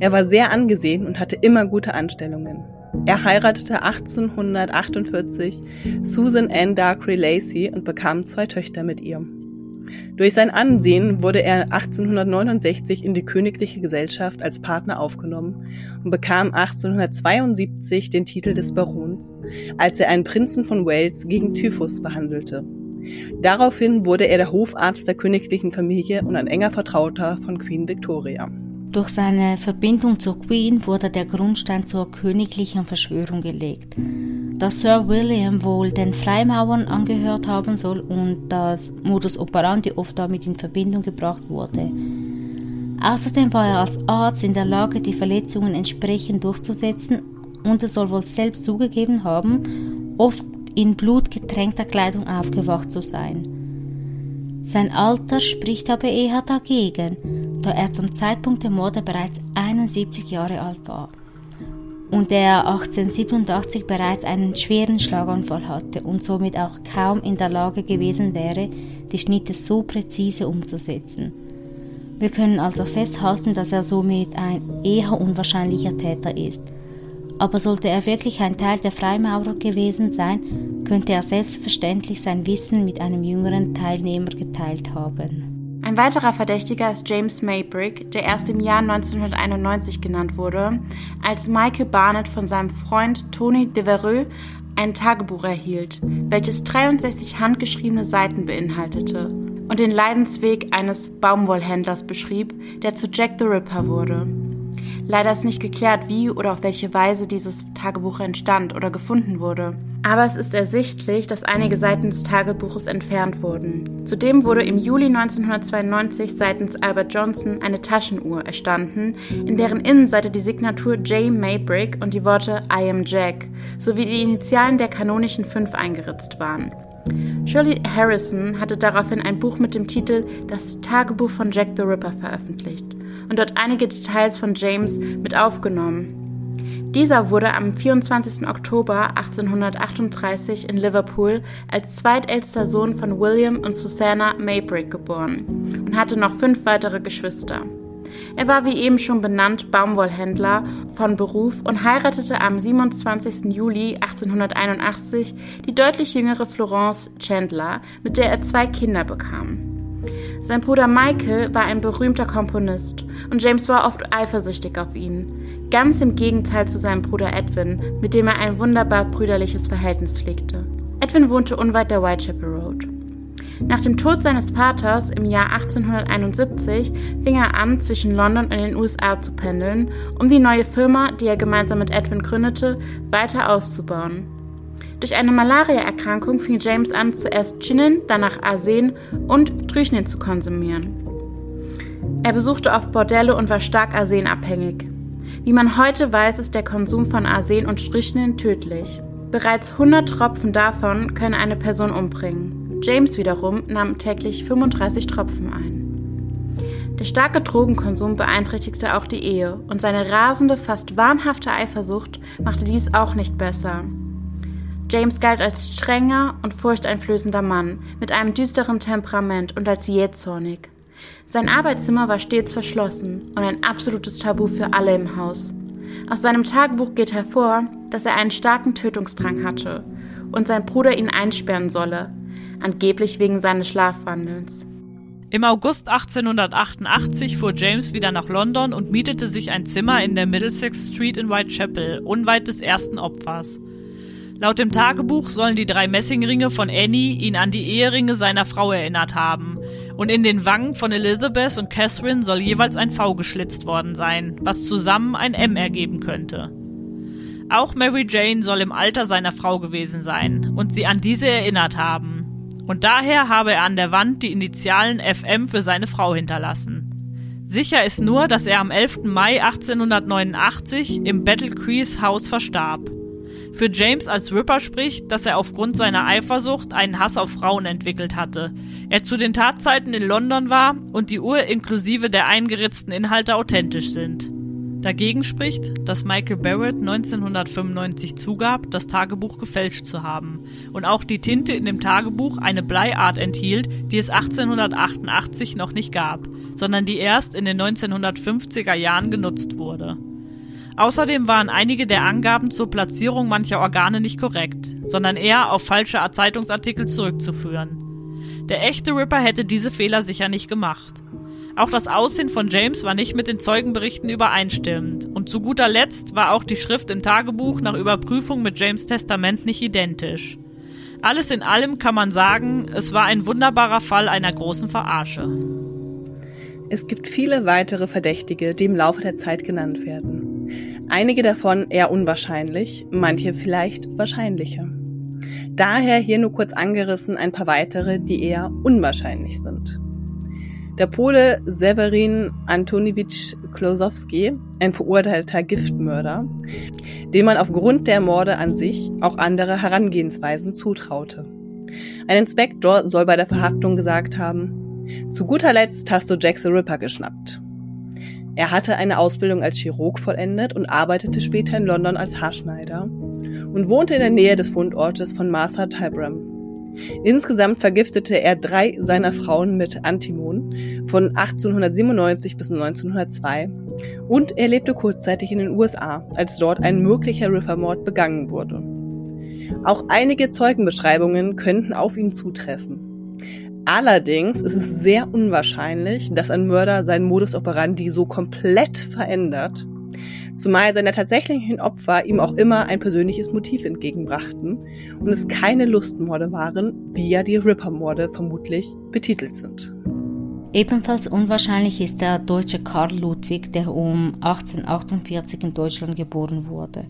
Er war sehr angesehen und hatte immer gute Anstellungen. Er heiratete achtzehnhundertachtundvierzig Susan Ann Darkry Lacey und bekam zwei Töchter mit ihr. Durch sein Ansehen wurde er achtzehnhundertneunundsechzig in die Königliche Gesellschaft als Partner aufgenommen und bekam achtzehnhundertzweiundsiebzig den Titel des Barons, als er einen Prinzen von Wales gegen Typhus behandelte. Daraufhin wurde er der Hofarzt der königlichen Familie und ein enger Vertrauter von Queen Victoria. Durch seine Verbindung zur Queen wurde der Grundstein zur königlichen Verschwörung gelegt. Dass Sir William wohl den Freimaurern angehört haben soll und das Modus operandi oft damit in Verbindung gebracht wurde. Außerdem war er als Arzt in der Lage, die Verletzungen entsprechend durchzusetzen, und er soll wohl selbst zugegeben haben, oft in blutgetränkter Kleidung aufgewacht zu sein. Sein Alter spricht aber eher dagegen, da er zum Zeitpunkt der Morde bereits einundsiebzig Jahre alt war und er achtzehnhundertsiebenundachtzig bereits einen schweren Schlaganfall hatte und somit auch kaum in der Lage gewesen wäre, die Schnitte so präzise umzusetzen. Wir können also festhalten, dass er somit ein eher unwahrscheinlicher Täter ist. Aber sollte er wirklich ein Teil der Freimaurer gewesen sein, könnte er selbstverständlich sein Wissen mit einem jüngeren Teilnehmer geteilt haben. Ein weiterer Verdächtiger ist James Maybrick, der erst im Jahr neunzehnhunderteinundneunzig genannt wurde, als Michael Barnett von seinem Freund Tony Devereux ein Tagebuch erhielt, welches dreiundsechzig handgeschriebene Seiten beinhaltete und den Leidensweg eines Baumwollhändlers beschrieb, der zu Jack the Ripper wurde. Leider ist nicht geklärt, wie oder auf welche Weise dieses Tagebuch entstand oder gefunden wurde. Aber es ist ersichtlich, dass einige Seiten des Tagebuches entfernt wurden. Zudem wurde im Juli neunzehnhundertzweiundneunzig seitens Albert Johnson eine Taschenuhr erstanden, in deren Innenseite die Signatur J. Maybrick und die Worte I am Jack sowie die Initialen der kanonischen Fünf eingeritzt waren. Shirley Harrison hatte daraufhin ein Buch mit dem Titel »Das Tagebuch von Jack the Ripper« veröffentlicht und dort einige Details von James mit aufgenommen. Dieser wurde am vierundzwanzigsten Oktober achtzehnhundertachtunddreißig in Liverpool als zweitältester Sohn von William und Susanna Maybrick geboren und hatte noch fünf weitere Geschwister. Er war wie eben schon benannt Baumwollhändler von Beruf und heiratete am siebenundzwanzigsten Juli achtzehnhunderteinundachtzig die deutlich jüngere Florence Chandler, mit der er zwei Kinder bekam. Sein Bruder Michael war ein berühmter Komponist und James war oft eifersüchtig auf ihn, ganz im Gegenteil zu seinem Bruder Edwin, mit dem er ein wunderbar brüderliches Verhältnis pflegte. Edwin wohnte unweit der Whitechapel Road. Nach dem Tod seines Vaters im Jahr achtzehnhunderteinundsiebzig fing er an, zwischen London und den U S A zu pendeln, um die neue Firma, die er gemeinsam mit Edwin gründete, weiter auszubauen. Durch eine Malariaerkrankung fing James an, zuerst Ginen, danach Arsen und Trychnin zu konsumieren. Er besuchte oft Bordelle und war stark arsenabhängig. Wie man heute weiß, ist der Konsum von Arsen und Trychnin tödlich. Bereits hundert Tropfen davon können eine Person umbringen. James wiederum nahm täglich fünfunddreißig Tropfen ein. Der starke Drogenkonsum beeinträchtigte auch die Ehe und seine rasende, fast wahnhafte Eifersucht machte dies auch nicht besser. James galt als strenger und furchteinflößender Mann mit einem düsteren Temperament und als jähzornig. Sein Arbeitszimmer war stets verschlossen und ein absolutes Tabu für alle im Haus. Aus seinem Tagebuch geht hervor, dass er einen starken Tötungsdrang hatte und sein Bruder ihn einsperren solle, angeblich wegen seines Schlafwandelns. Im August achtzehnhundertachtundachtzig fuhr James wieder nach London und mietete sich ein Zimmer in der Middlesex Street in Whitechapel, unweit des ersten Opfers. Laut dem Tagebuch sollen die drei Messingringe von Annie ihn an die Eheringe seiner Frau erinnert haben und in den Wangen von Elizabeth und Catherine soll jeweils ein V geschlitzt worden sein, was zusammen ein M ergeben könnte. Auch Mary Jane soll im Alter seiner Frau gewesen sein und sie an diese erinnert haben. Und daher habe er an der Wand die Initialen F M für seine Frau hinterlassen. Sicher ist nur, dass er am elften Mai achtzehnhundertneunundachtzig im Battle Crease House verstarb. Für James als Ripper spricht, dass er aufgrund seiner Eifersucht einen Hass auf Frauen entwickelt hatte, er zu den Tatzeiten in London war und die Uhr inklusive der eingeritzten Inhalte authentisch sind. Dagegen spricht, dass Michael Barrett neunzehnhundertfünfundneunzig zugab, das Tagebuch gefälscht zu haben und auch die Tinte in dem Tagebuch eine Bleiart enthielt, die es achtzehnhundertachtundachtzig noch nicht gab, sondern die erst in den neunzehnhundertfünfziger Jahren genutzt wurde. Außerdem waren einige der Angaben zur Platzierung mancher Organe nicht korrekt, sondern eher auf falsche Zeitungsartikel zurückzuführen. Der echte Ripper hätte diese Fehler sicher nicht gemacht. Auch das Aussehen von James war nicht mit den Zeugenberichten übereinstimmend und zu guter Letzt war auch die Schrift im Tagebuch nach Überprüfung mit James' Testament nicht identisch. Alles in allem kann man sagen, es war ein wunderbarer Fall einer großen Verarsche. Es gibt viele weitere Verdächtige, die im Laufe der Zeit genannt werden. Einige davon eher unwahrscheinlich, manche vielleicht wahrscheinlicher. Daher hier nur kurz angerissen ein paar weitere, die eher unwahrscheinlich sind. Der Pole Severin Antoniewicz Klosowski, ein verurteilter Giftmörder, dem man aufgrund der Morde an sich auch andere Herangehensweisen zutraute. Ein Inspektor soll bei der Verhaftung gesagt haben, zu guter Letzt hast du Jack the Ripper geschnappt. Er hatte eine Ausbildung als Chirurg vollendet und arbeitete später in London als Haarschneider und wohnte in der Nähe des Fundortes von Martha Tabram. Insgesamt vergiftete er drei seiner Frauen mit Antimon von achtzehnhundertsiebenundneunzig bis neunzehnhundertzwei und er lebte kurzzeitig in den U S A, als dort ein möglicher Rippermord begangen wurde. Auch einige Zeugenbeschreibungen könnten auf ihn zutreffen. Allerdings ist es sehr unwahrscheinlich, dass ein Mörder seinen Modus operandi so komplett verändert, zumal seine tatsächlichen Opfer ihm auch immer ein persönliches Motiv entgegenbrachten und es keine Lustmorde waren, wie ja die Ripper-Morde vermutlich betitelt sind. Ebenfalls unwahrscheinlich ist der Deutsche Karl Ludwig, der um achtzehnhundertachtundvierzig in Deutschland geboren wurde.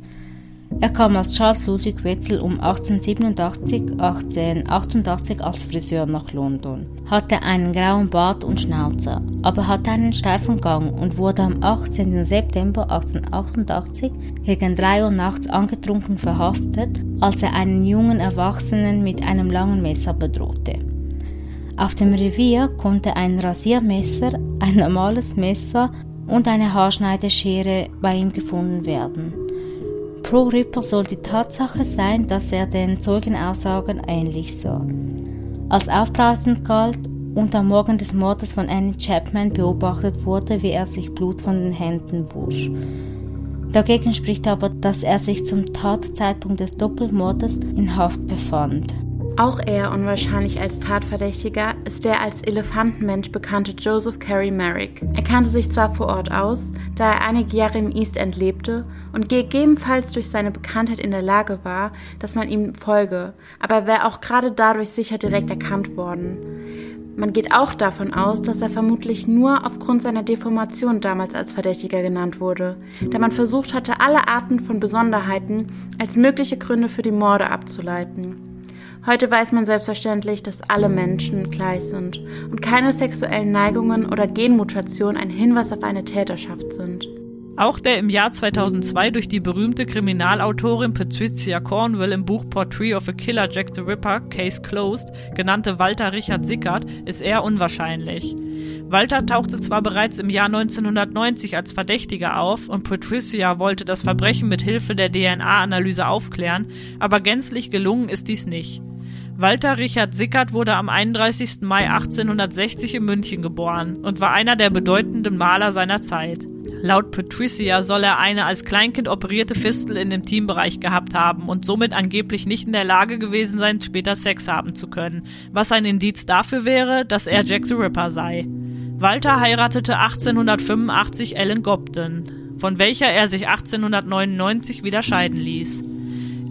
Er kam als Charles Ludwig Wetzel um achtzehnhundertsiebenundachtzig, achtzehnhundertachtundachtzig als Friseur nach London, hatte einen grauen Bart und Schnauze, aber hatte einen steifen Gang und wurde am achtzehnten September achtzehnhundertachtundachtzig gegen drei Uhr nachts angetrunken verhaftet, als er einen jungen Erwachsenen mit einem langen Messer bedrohte. Auf dem Revier konnte ein Rasiermesser, ein normales Messer und eine Haarschneideschere bei ihm gefunden werden. Pro Ripper soll die Tatsache sein, dass er den Zeugenaussagen ähnlich sah. Als aufbrausend galt und am Morgen des Mordes von Annie Chapman beobachtet wurde, wie er sich Blut von den Händen wusch. Dagegen spricht aber, dass er sich zum Tatzeitpunkt des Doppelmordes in Haft befand. Auch eher unwahrscheinlich als Tatverdächtiger ist der als Elefantenmensch bekannte Joseph Carey Merrick. Er kannte sich zwar vor Ort aus, da er einige Jahre im East End lebte und gegebenenfalls durch seine Bekanntheit in der Lage war, dass man ihm folge, aber er wäre auch gerade dadurch sicher direkt erkannt worden. Man geht auch davon aus, dass er vermutlich nur aufgrund seiner Deformation damals als Verdächtiger genannt wurde, da man versucht hatte, alle Arten von Besonderheiten als mögliche Gründe für die Morde abzuleiten. Heute weiß man selbstverständlich, dass alle Menschen gleich sind und keine sexuellen Neigungen oder Genmutationen ein Hinweis auf eine Täterschaft sind. Auch der im Jahr zweitausendzwei durch die berühmte Kriminalautorin Patricia Cornwell im Buch Portrait of a Killer Jack the Ripper, Case Closed, genannte Walter Richard Sickert, ist eher unwahrscheinlich. Walter tauchte zwar bereits im Jahr neunzehnhundertneunzig als Verdächtiger auf und Patricia wollte das Verbrechen mit Hilfe der D N A-Analyse aufklären, aber gänzlich gelungen ist dies nicht. Walter Richard Sickert wurde am einunddreißigsten Mai achtzehnhundertsechzig in München geboren und war einer der bedeutenden Maler seiner Zeit. Laut Patricia soll er eine als Kleinkind operierte Fistel in dem Intimbereich gehabt haben und somit angeblich nicht in der Lage gewesen sein, später Sex haben zu können, was ein Indiz dafür wäre, dass er Jack the Ripper sei. Walter heiratete achtzehnhundertfünfundachtzig Ellen Gobden, von welcher er sich achtzehnhundertneunundneunzig wieder scheiden ließ.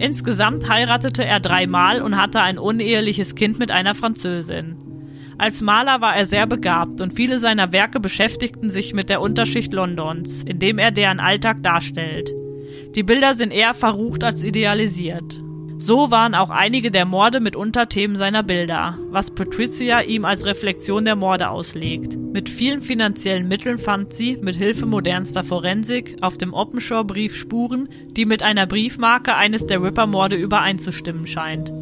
Insgesamt heiratete er dreimal und hatte ein uneheliches Kind mit einer Französin. Als Maler war er sehr begabt und viele seiner Werke beschäftigten sich mit der Unterschicht Londons, indem er deren Alltag darstellt. Die Bilder sind eher verrucht als idealisiert. So waren auch einige der Morde mit Unterthemen seiner Bilder, was Patricia ihm als Reflexion der Morde auslegt. Mit vielen finanziellen Mitteln fand sie, mit Hilfe modernster Forensik, auf dem Openshaw-Brief Spuren, die mit einer Briefmarke eines der Ripper-Morde übereinzustimmen scheint.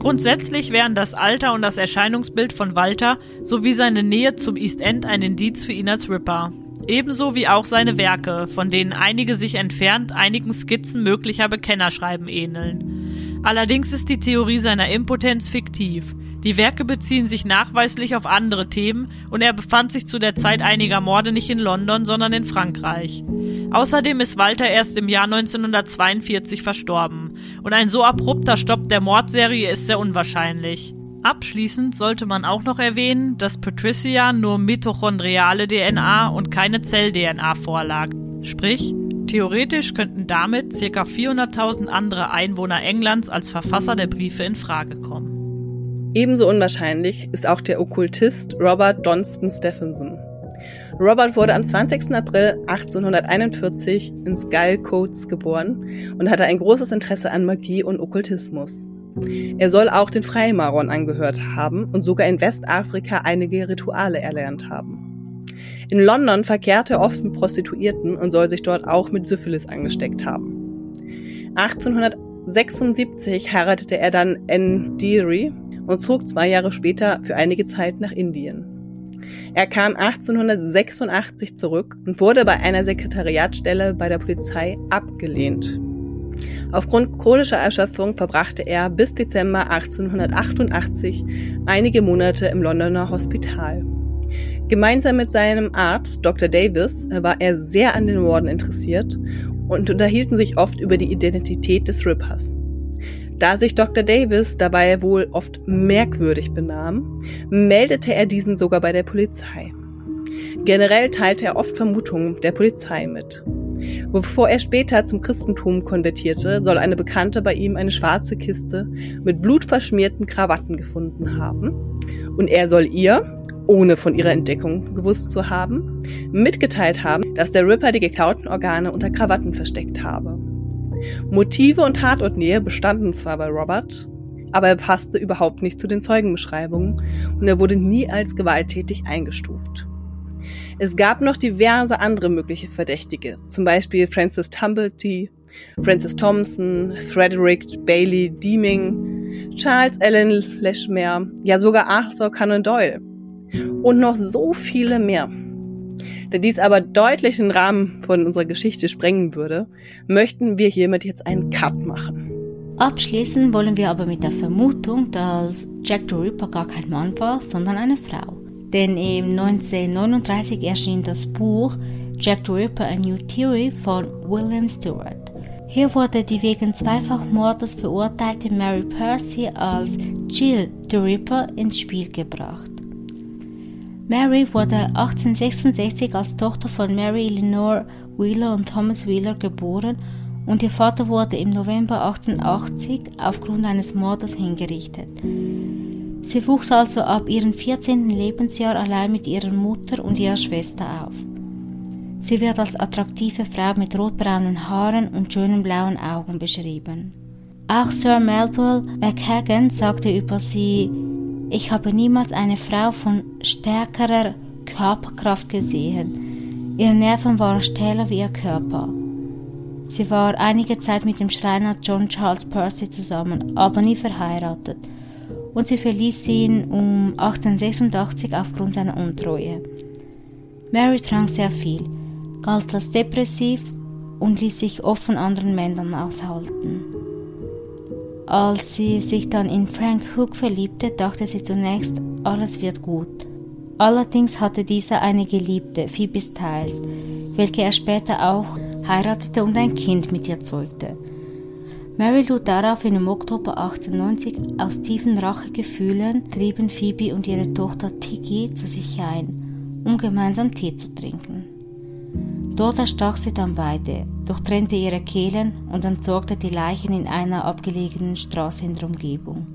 Grundsätzlich wären das Alter und das Erscheinungsbild von Walter sowie seine Nähe zum East End ein Indiz für ihn als Ripper. Ebenso wie auch seine Werke, von denen einige sich entfernt einigen Skizzen möglicher Bekennerschreiben ähneln. Allerdings ist die Theorie seiner Impotenz fiktiv. Die Werke beziehen sich nachweislich auf andere Themen und er befand sich zu der Zeit einiger Morde nicht in London, sondern in Frankreich. Außerdem ist Walter erst im Jahr neunzehnhundertzweiundvierzig verstorben und ein so abrupter Stopp der Mordserie ist sehr unwahrscheinlich. Abschließend sollte man auch noch erwähnen, dass Patricia nur mitochondriale D N A und keine Zell-D N A vorlag. Sprich, theoretisch könnten damit ca. vierhunderttausend andere Einwohner Englands als Verfasser der Briefe in Frage kommen. Ebenso unwahrscheinlich ist auch der Okkultist Robert Donston Stephenson. Robert wurde am zwanzigsten April achtzehnhunderteinundvierzig in Scully Coates geboren und hatte ein großes Interesse an Magie und Okkultismus. Er soll auch den Freimaurern angehört haben und sogar in Westafrika einige Rituale erlernt haben. In London verkehrte er oft mit Prostituierten und soll sich dort auch mit Syphilis angesteckt haben. achtzehnhundertsechsundsiebzig heiratete er dann Anne Deary und zog zwei Jahre später für einige Zeit nach Indien. Er kam achtzehnhundertsechsundachtzig zurück und wurde bei einer Sekretariatsstelle bei der Polizei abgelehnt. Aufgrund chronischer Erschöpfung verbrachte er bis Dezember achtzehnhundertachtundachtzig einige Monate im Londoner Hospital. Gemeinsam mit seinem Arzt Doktor Davis war er sehr an den Morden interessiert und unterhielten sich oft über die Identität des Rippers. Da sich Doktor Davis dabei wohl oft merkwürdig benahm, meldete er diesen sogar bei der Polizei. Generell teilte er oft Vermutungen der Polizei mit. Bevor er später zum Christentum konvertierte, soll eine Bekannte bei ihm eine schwarze Kiste mit blutverschmierten Krawatten gefunden haben. Und er soll ihr, ohne von ihrer Entdeckung gewusst zu haben, mitgeteilt haben, dass der Ripper die geklauten Organe unter Krawatten versteckt habe. Motive und Tatortnähe bestanden zwar bei Robert, aber er passte überhaupt nicht zu den Zeugenbeschreibungen und er wurde nie als gewalttätig eingestuft. Es gab noch diverse andere mögliche Verdächtige, zum Beispiel Francis Tumblety, Francis Thompson, Frederick Bailey Deeming, Charles Allen Leshmere, ja sogar Arthur Conan Doyle und noch so viele mehr. Da dies aber deutlich den Rahmen von unserer Geschichte sprengen würde, möchten wir hiermit jetzt einen Cut machen. Abschließen wollen wir aber mit der Vermutung, dass Jack the Ripper gar kein Mann war, sondern eine Frau. Denn im neunzehnhundertneununddreißig erschien das Buch Jack the Ripper, A New Theory von William Stewart. Hier wurde die wegen Zweifachmordes verurteilte Mary Percy als Jill the Ripper ins Spiel gebracht. Mary wurde achtzehnhundertsechsundsechzig als Tochter von Mary Eleanor Wheeler und Thomas Wheeler geboren und ihr Vater wurde im November achtzehnhundertachtzig aufgrund eines Mordes hingerichtet. Sie wuchs also ab ihrem vierzehnten Lebensjahr allein mit ihrer Mutter und ihrer Schwester auf. Sie wird als attraktive Frau mit rotbraunen Haaren und schönen blauen Augen beschrieben. Auch Sir Melville McKagan sagte über sie: Ich habe niemals eine Frau von stärkerer Körperkraft gesehen. Ihre Nerven waren steiler wie ihr Körper. Sie war einige Zeit mit dem Schreiner John Charles Percy zusammen, aber nie verheiratet. Und sie verließ ihn um achtzehnhundertsechsundachtzig aufgrund seiner Untreue. Mary trank sehr viel, galt als depressiv und ließ sich oft von anderen Männern aushalten. Als sie sich dann in Frank Hook verliebte, dachte sie zunächst, alles wird gut. Allerdings hatte dieser eine Geliebte, Phoebe Styles, welche er später auch heiratete und ein Kind mit ihr zeugte. Mary lud daraufhin im Oktober achtzehnhundertneunzig aus tiefen Rachegefühlen trieben Phoebe und ihre Tochter Tiggy zu sich ein, um gemeinsam Tee zu trinken. Dort erstach sie dann beide, durchtrennte ihre Kehlen und entsorgte die Leichen in einer abgelegenen Straße in der Umgebung.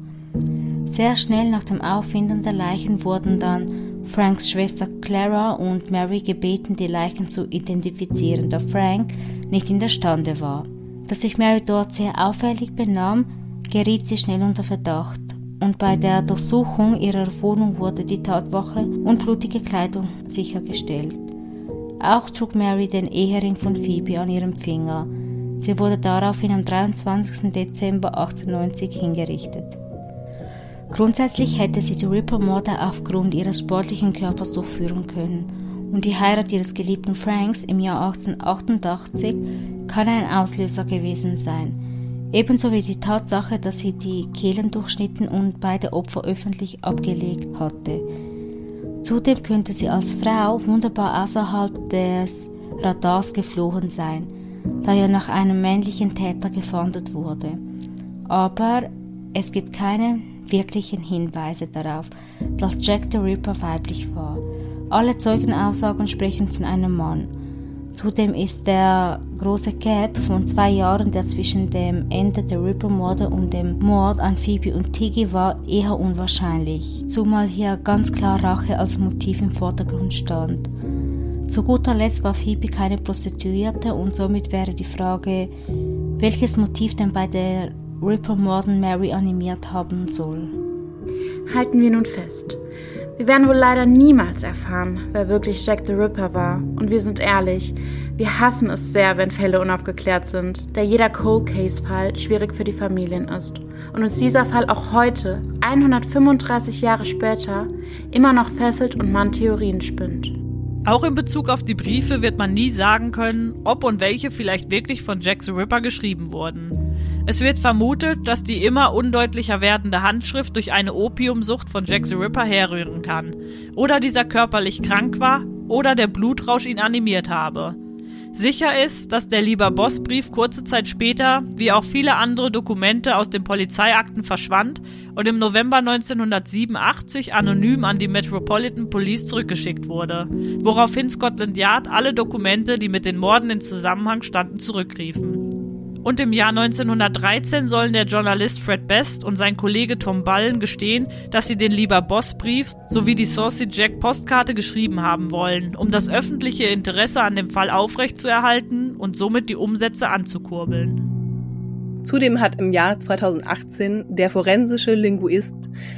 Sehr schnell nach dem Auffinden der Leichen wurden dann Franks Schwester Clara und Mary gebeten, die Leichen zu identifizieren, da Frank nicht in der Stande war. Dass sich Mary dort sehr auffällig benahm, geriet sie schnell unter Verdacht und bei der Durchsuchung ihrer Wohnung wurde die Tatwaffe und blutige Kleidung sichergestellt. Auch trug Mary den Ehering von Phoebe an ihrem Finger. Sie wurde daraufhin am dreiundzwanzigsten Dezember achtzehnhundertneunzig hingerichtet. Grundsätzlich hätte sie die Ripper-Morde aufgrund ihres sportlichen Körpers durchführen können und die Heirat ihres geliebten Franks im Jahr achtzehnhundertachtundachtzig kann ein Auslöser gewesen sein, ebenso wie die Tatsache, dass sie die Kehlen durchschnitten und beide Opfer öffentlich abgelegt hatte. Zudem könnte sie als Frau wunderbar außerhalb des Radars geflohen sein, da ihr nach einem männlichen Täter gefahndet wurde. Aber es gibt keine wirklichen Hinweise darauf, dass Jack the Ripper weiblich war. Alle Zeugenaussagen sprechen von einem Mann. Zudem ist der große Gap von zwei Jahren, der zwischen dem Ende der Ripper-Morde und dem Mord an Phoebe und Tiggy war, eher unwahrscheinlich, zumal hier ganz klar Rache als Motiv im Vordergrund stand. Zu guter Letzt war Phoebe keine Prostituierte und somit wäre die Frage, welches Motiv denn bei der Ripper-Morden Mary animiert haben soll. Halten wir nun fest. Wir werden wohl leider niemals erfahren, wer wirklich Jack the Ripper war. Und wir sind ehrlich, wir hassen es sehr, wenn Fälle unaufgeklärt sind, da jeder Cold-Case-Fall schwierig für die Familien ist. Und uns dieser Fall auch heute, hundertfünfunddreißig Jahre später, immer noch fesselt und man Theorien spinnt. Auch in Bezug auf die Briefe wird man nie sagen können, ob und welche vielleicht wirklich von Jack the Ripper geschrieben wurden. Es wird vermutet, dass die immer undeutlicher werdende Handschrift durch eine Opiumsucht von Jack the Ripper herrühren kann, oder dieser körperlich krank war, oder der Blutrausch ihn animiert habe. Sicher ist, dass der Lieber-Boss-Brief kurze Zeit später, wie auch viele andere Dokumente, aus den Polizeiakten verschwand und im November neunzehnhundertsiebenundachtzig anonym an die Metropolitan Police zurückgeschickt wurde, woraufhin Scotland Yard alle Dokumente, die mit den Morden in Zusammenhang standen, zurückriefen. Und im Jahr neunzehnhundertdreizehn sollen der Journalist Fred Best und sein Kollege Tom Bullen gestehen, dass sie den Lieber-Boss-Brief sowie die Saucy Jack-Postkarte geschrieben haben wollen, um das öffentliche Interesse an dem Fall aufrechtzuerhalten und somit die Umsätze anzukurbeln. Zudem hat im Jahr zweitausendachtzehn der forensische Linguist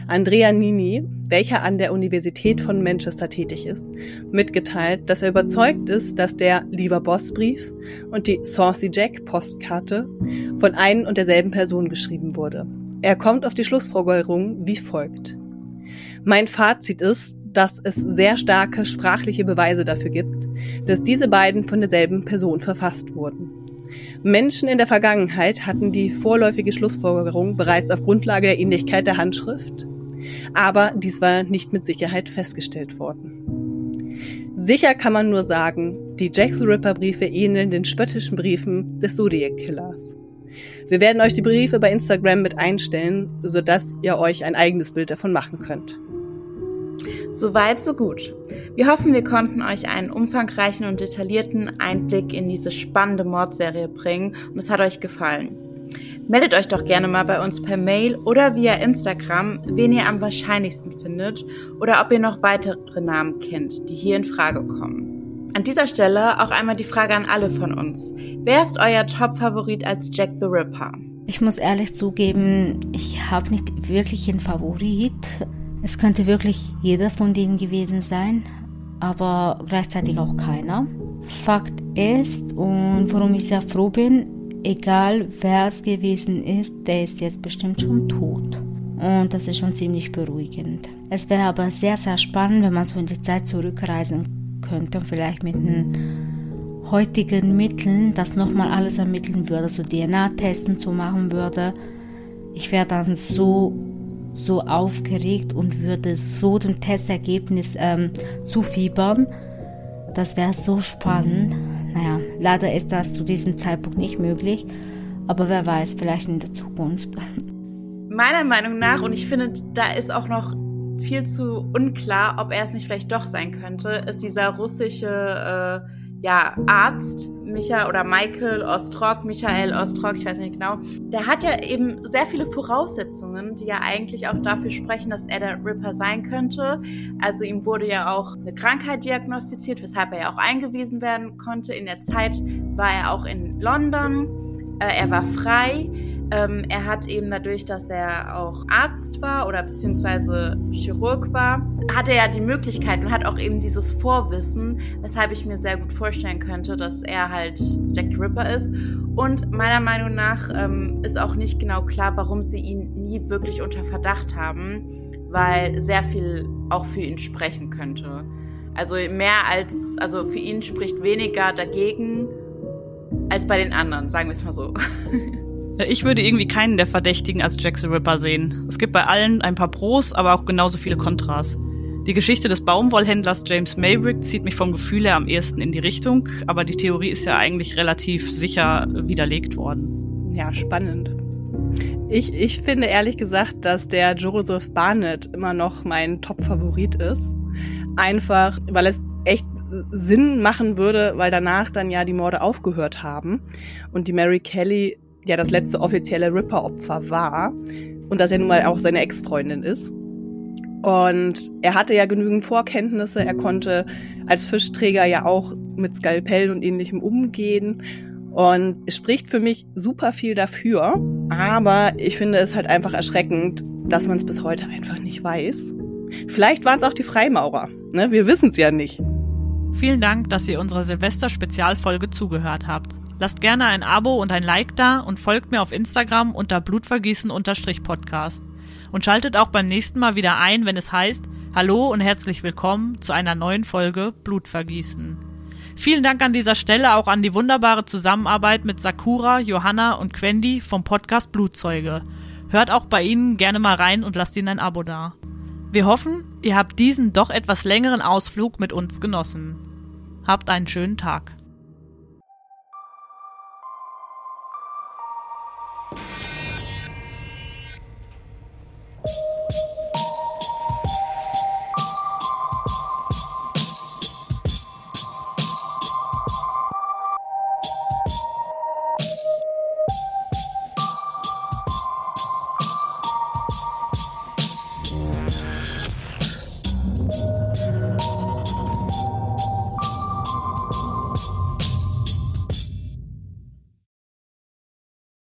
Andrea Nini, welcher an der Universität von Manchester tätig ist, mitgeteilt, dass er überzeugt ist, dass der Lieber-Boss-Brief und die Saucy Jack-Postkarte von ein und derselben Person geschrieben wurde. Er kommt auf die Schlussfolgerung wie folgt: Mein Fazit ist, dass es sehr starke sprachliche Beweise dafür gibt, dass diese beiden von derselben Person verfasst wurden. Menschen in der Vergangenheit hatten die vorläufige Schlussfolgerung bereits auf Grundlage der Ähnlichkeit der Handschrift, aber dies war nicht mit Sicherheit festgestellt worden. Sicher kann man nur sagen, die Jack the Ripper Briefe ähneln den spöttischen Briefen des Zodiac Killers. Wir werden euch die Briefe bei Instagram mit einstellen, sodass ihr euch ein eigenes Bild davon machen könnt. Soweit, so gut. Wir hoffen, wir konnten euch einen umfangreichen und detaillierten Einblick in diese spannende Mordserie bringen und es hat euch gefallen. Meldet euch doch gerne mal bei uns per Mail oder via Instagram, wen ihr am wahrscheinlichsten findet oder ob ihr noch weitere Namen kennt, die hier in Frage kommen. An dieser Stelle auch einmal die Frage an alle von uns. Wer ist euer Top-Favorit als Jack the Ripper? Ich muss ehrlich zugeben, ich habe nicht wirklich einen Favorit. Es könnte wirklich jeder von denen gewesen sein, aber gleichzeitig auch keiner. Fakt ist, und warum ich sehr froh bin, egal wer es gewesen ist, der ist jetzt bestimmt schon tot. Und das ist schon ziemlich beruhigend. Es wäre aber sehr, sehr spannend, wenn man so in die Zeit zurückreisen könnte und vielleicht mit den heutigen Mitteln das nochmal alles ermitteln würde, so D N A-Testen zu machen würde. Ich wäre dann so... so aufgeregt und würde so dem Testergebnis ähm, zufiebern. Das wäre so spannend. Naja, leider ist das zu diesem Zeitpunkt nicht möglich, aber wer weiß, vielleicht in der Zukunft. Meiner Meinung nach, und ich finde, da ist auch noch viel zu unklar, ob er es nicht vielleicht doch sein könnte, ist dieser russische äh, ja, Arzt, Micha oder Michael Ostrog, Michael Ostrog, ich weiß nicht genau, der hat ja eben sehr viele Voraussetzungen, die ja eigentlich auch dafür sprechen, dass er der Ripper sein könnte. Also ihm wurde ja auch eine Krankheit diagnostiziert, weshalb er ja auch eingewiesen werden konnte. In der Zeit war er auch in London, äh, er war frei. Ähm, er hat eben dadurch, dass er auch Arzt war oder beziehungsweise Chirurg war, hatte er ja die Möglichkeit und hat auch eben dieses Vorwissen, weshalb ich mir sehr gut vorstellen könnte, dass er halt Jack the Ripper ist. Und meiner Meinung nach ähm, ist auch nicht genau klar, warum sie ihn nie wirklich unter Verdacht haben, weil sehr viel auch für ihn sprechen könnte. Also mehr als, also für ihn spricht weniger dagegen als bei den anderen, sagen wir es mal so. Ich würde irgendwie keinen der Verdächtigen als Jack the Ripper sehen. Es gibt bei allen ein paar Pros, aber auch genauso viele Kontras. Die Geschichte des Baumwollhändlers James Maybrick zieht mich vom Gefühl her am ehesten in die Richtung, aber die Theorie ist ja eigentlich relativ sicher widerlegt worden. Ja, spannend. Ich, ich finde ehrlich gesagt, dass der Joseph Barnett immer noch mein Top-Favorit ist. Einfach, weil es echt Sinn machen würde, weil danach dann ja die Morde aufgehört haben und die Mary Kelly ja das letzte offizielle Ripper-Opfer war und dass er nun mal auch seine Ex-Freundin ist. Und er hatte ja genügend Vorkenntnisse, er konnte als Fischträger ja auch mit Skalpellen und ähnlichem umgehen und es spricht für mich super viel dafür, aber ich finde es halt einfach erschreckend, dass man es bis heute einfach nicht weiß. Vielleicht waren es auch die Freimaurer, ne? Wir wissen es ja nicht. Vielen Dank, dass ihr unserer Silvester-Spezialfolge zugehört habt. Lasst gerne ein Abo und ein Like da und folgt mir auf Instagram unter Blutvergießen-Podcast. Und schaltet auch beim nächsten Mal wieder ein, wenn es heißt, hallo und herzlich willkommen zu einer neuen Folge Blutvergießen. Vielen Dank an dieser Stelle auch an die wunderbare Zusammenarbeit mit Sakura, Johanna und Quendi vom Podcast Blutzeuge. Hört auch bei ihnen gerne mal rein und lasst ihnen ein Abo da. Wir hoffen, ihr habt diesen doch etwas längeren Ausflug mit uns genossen. Habt einen schönen Tag.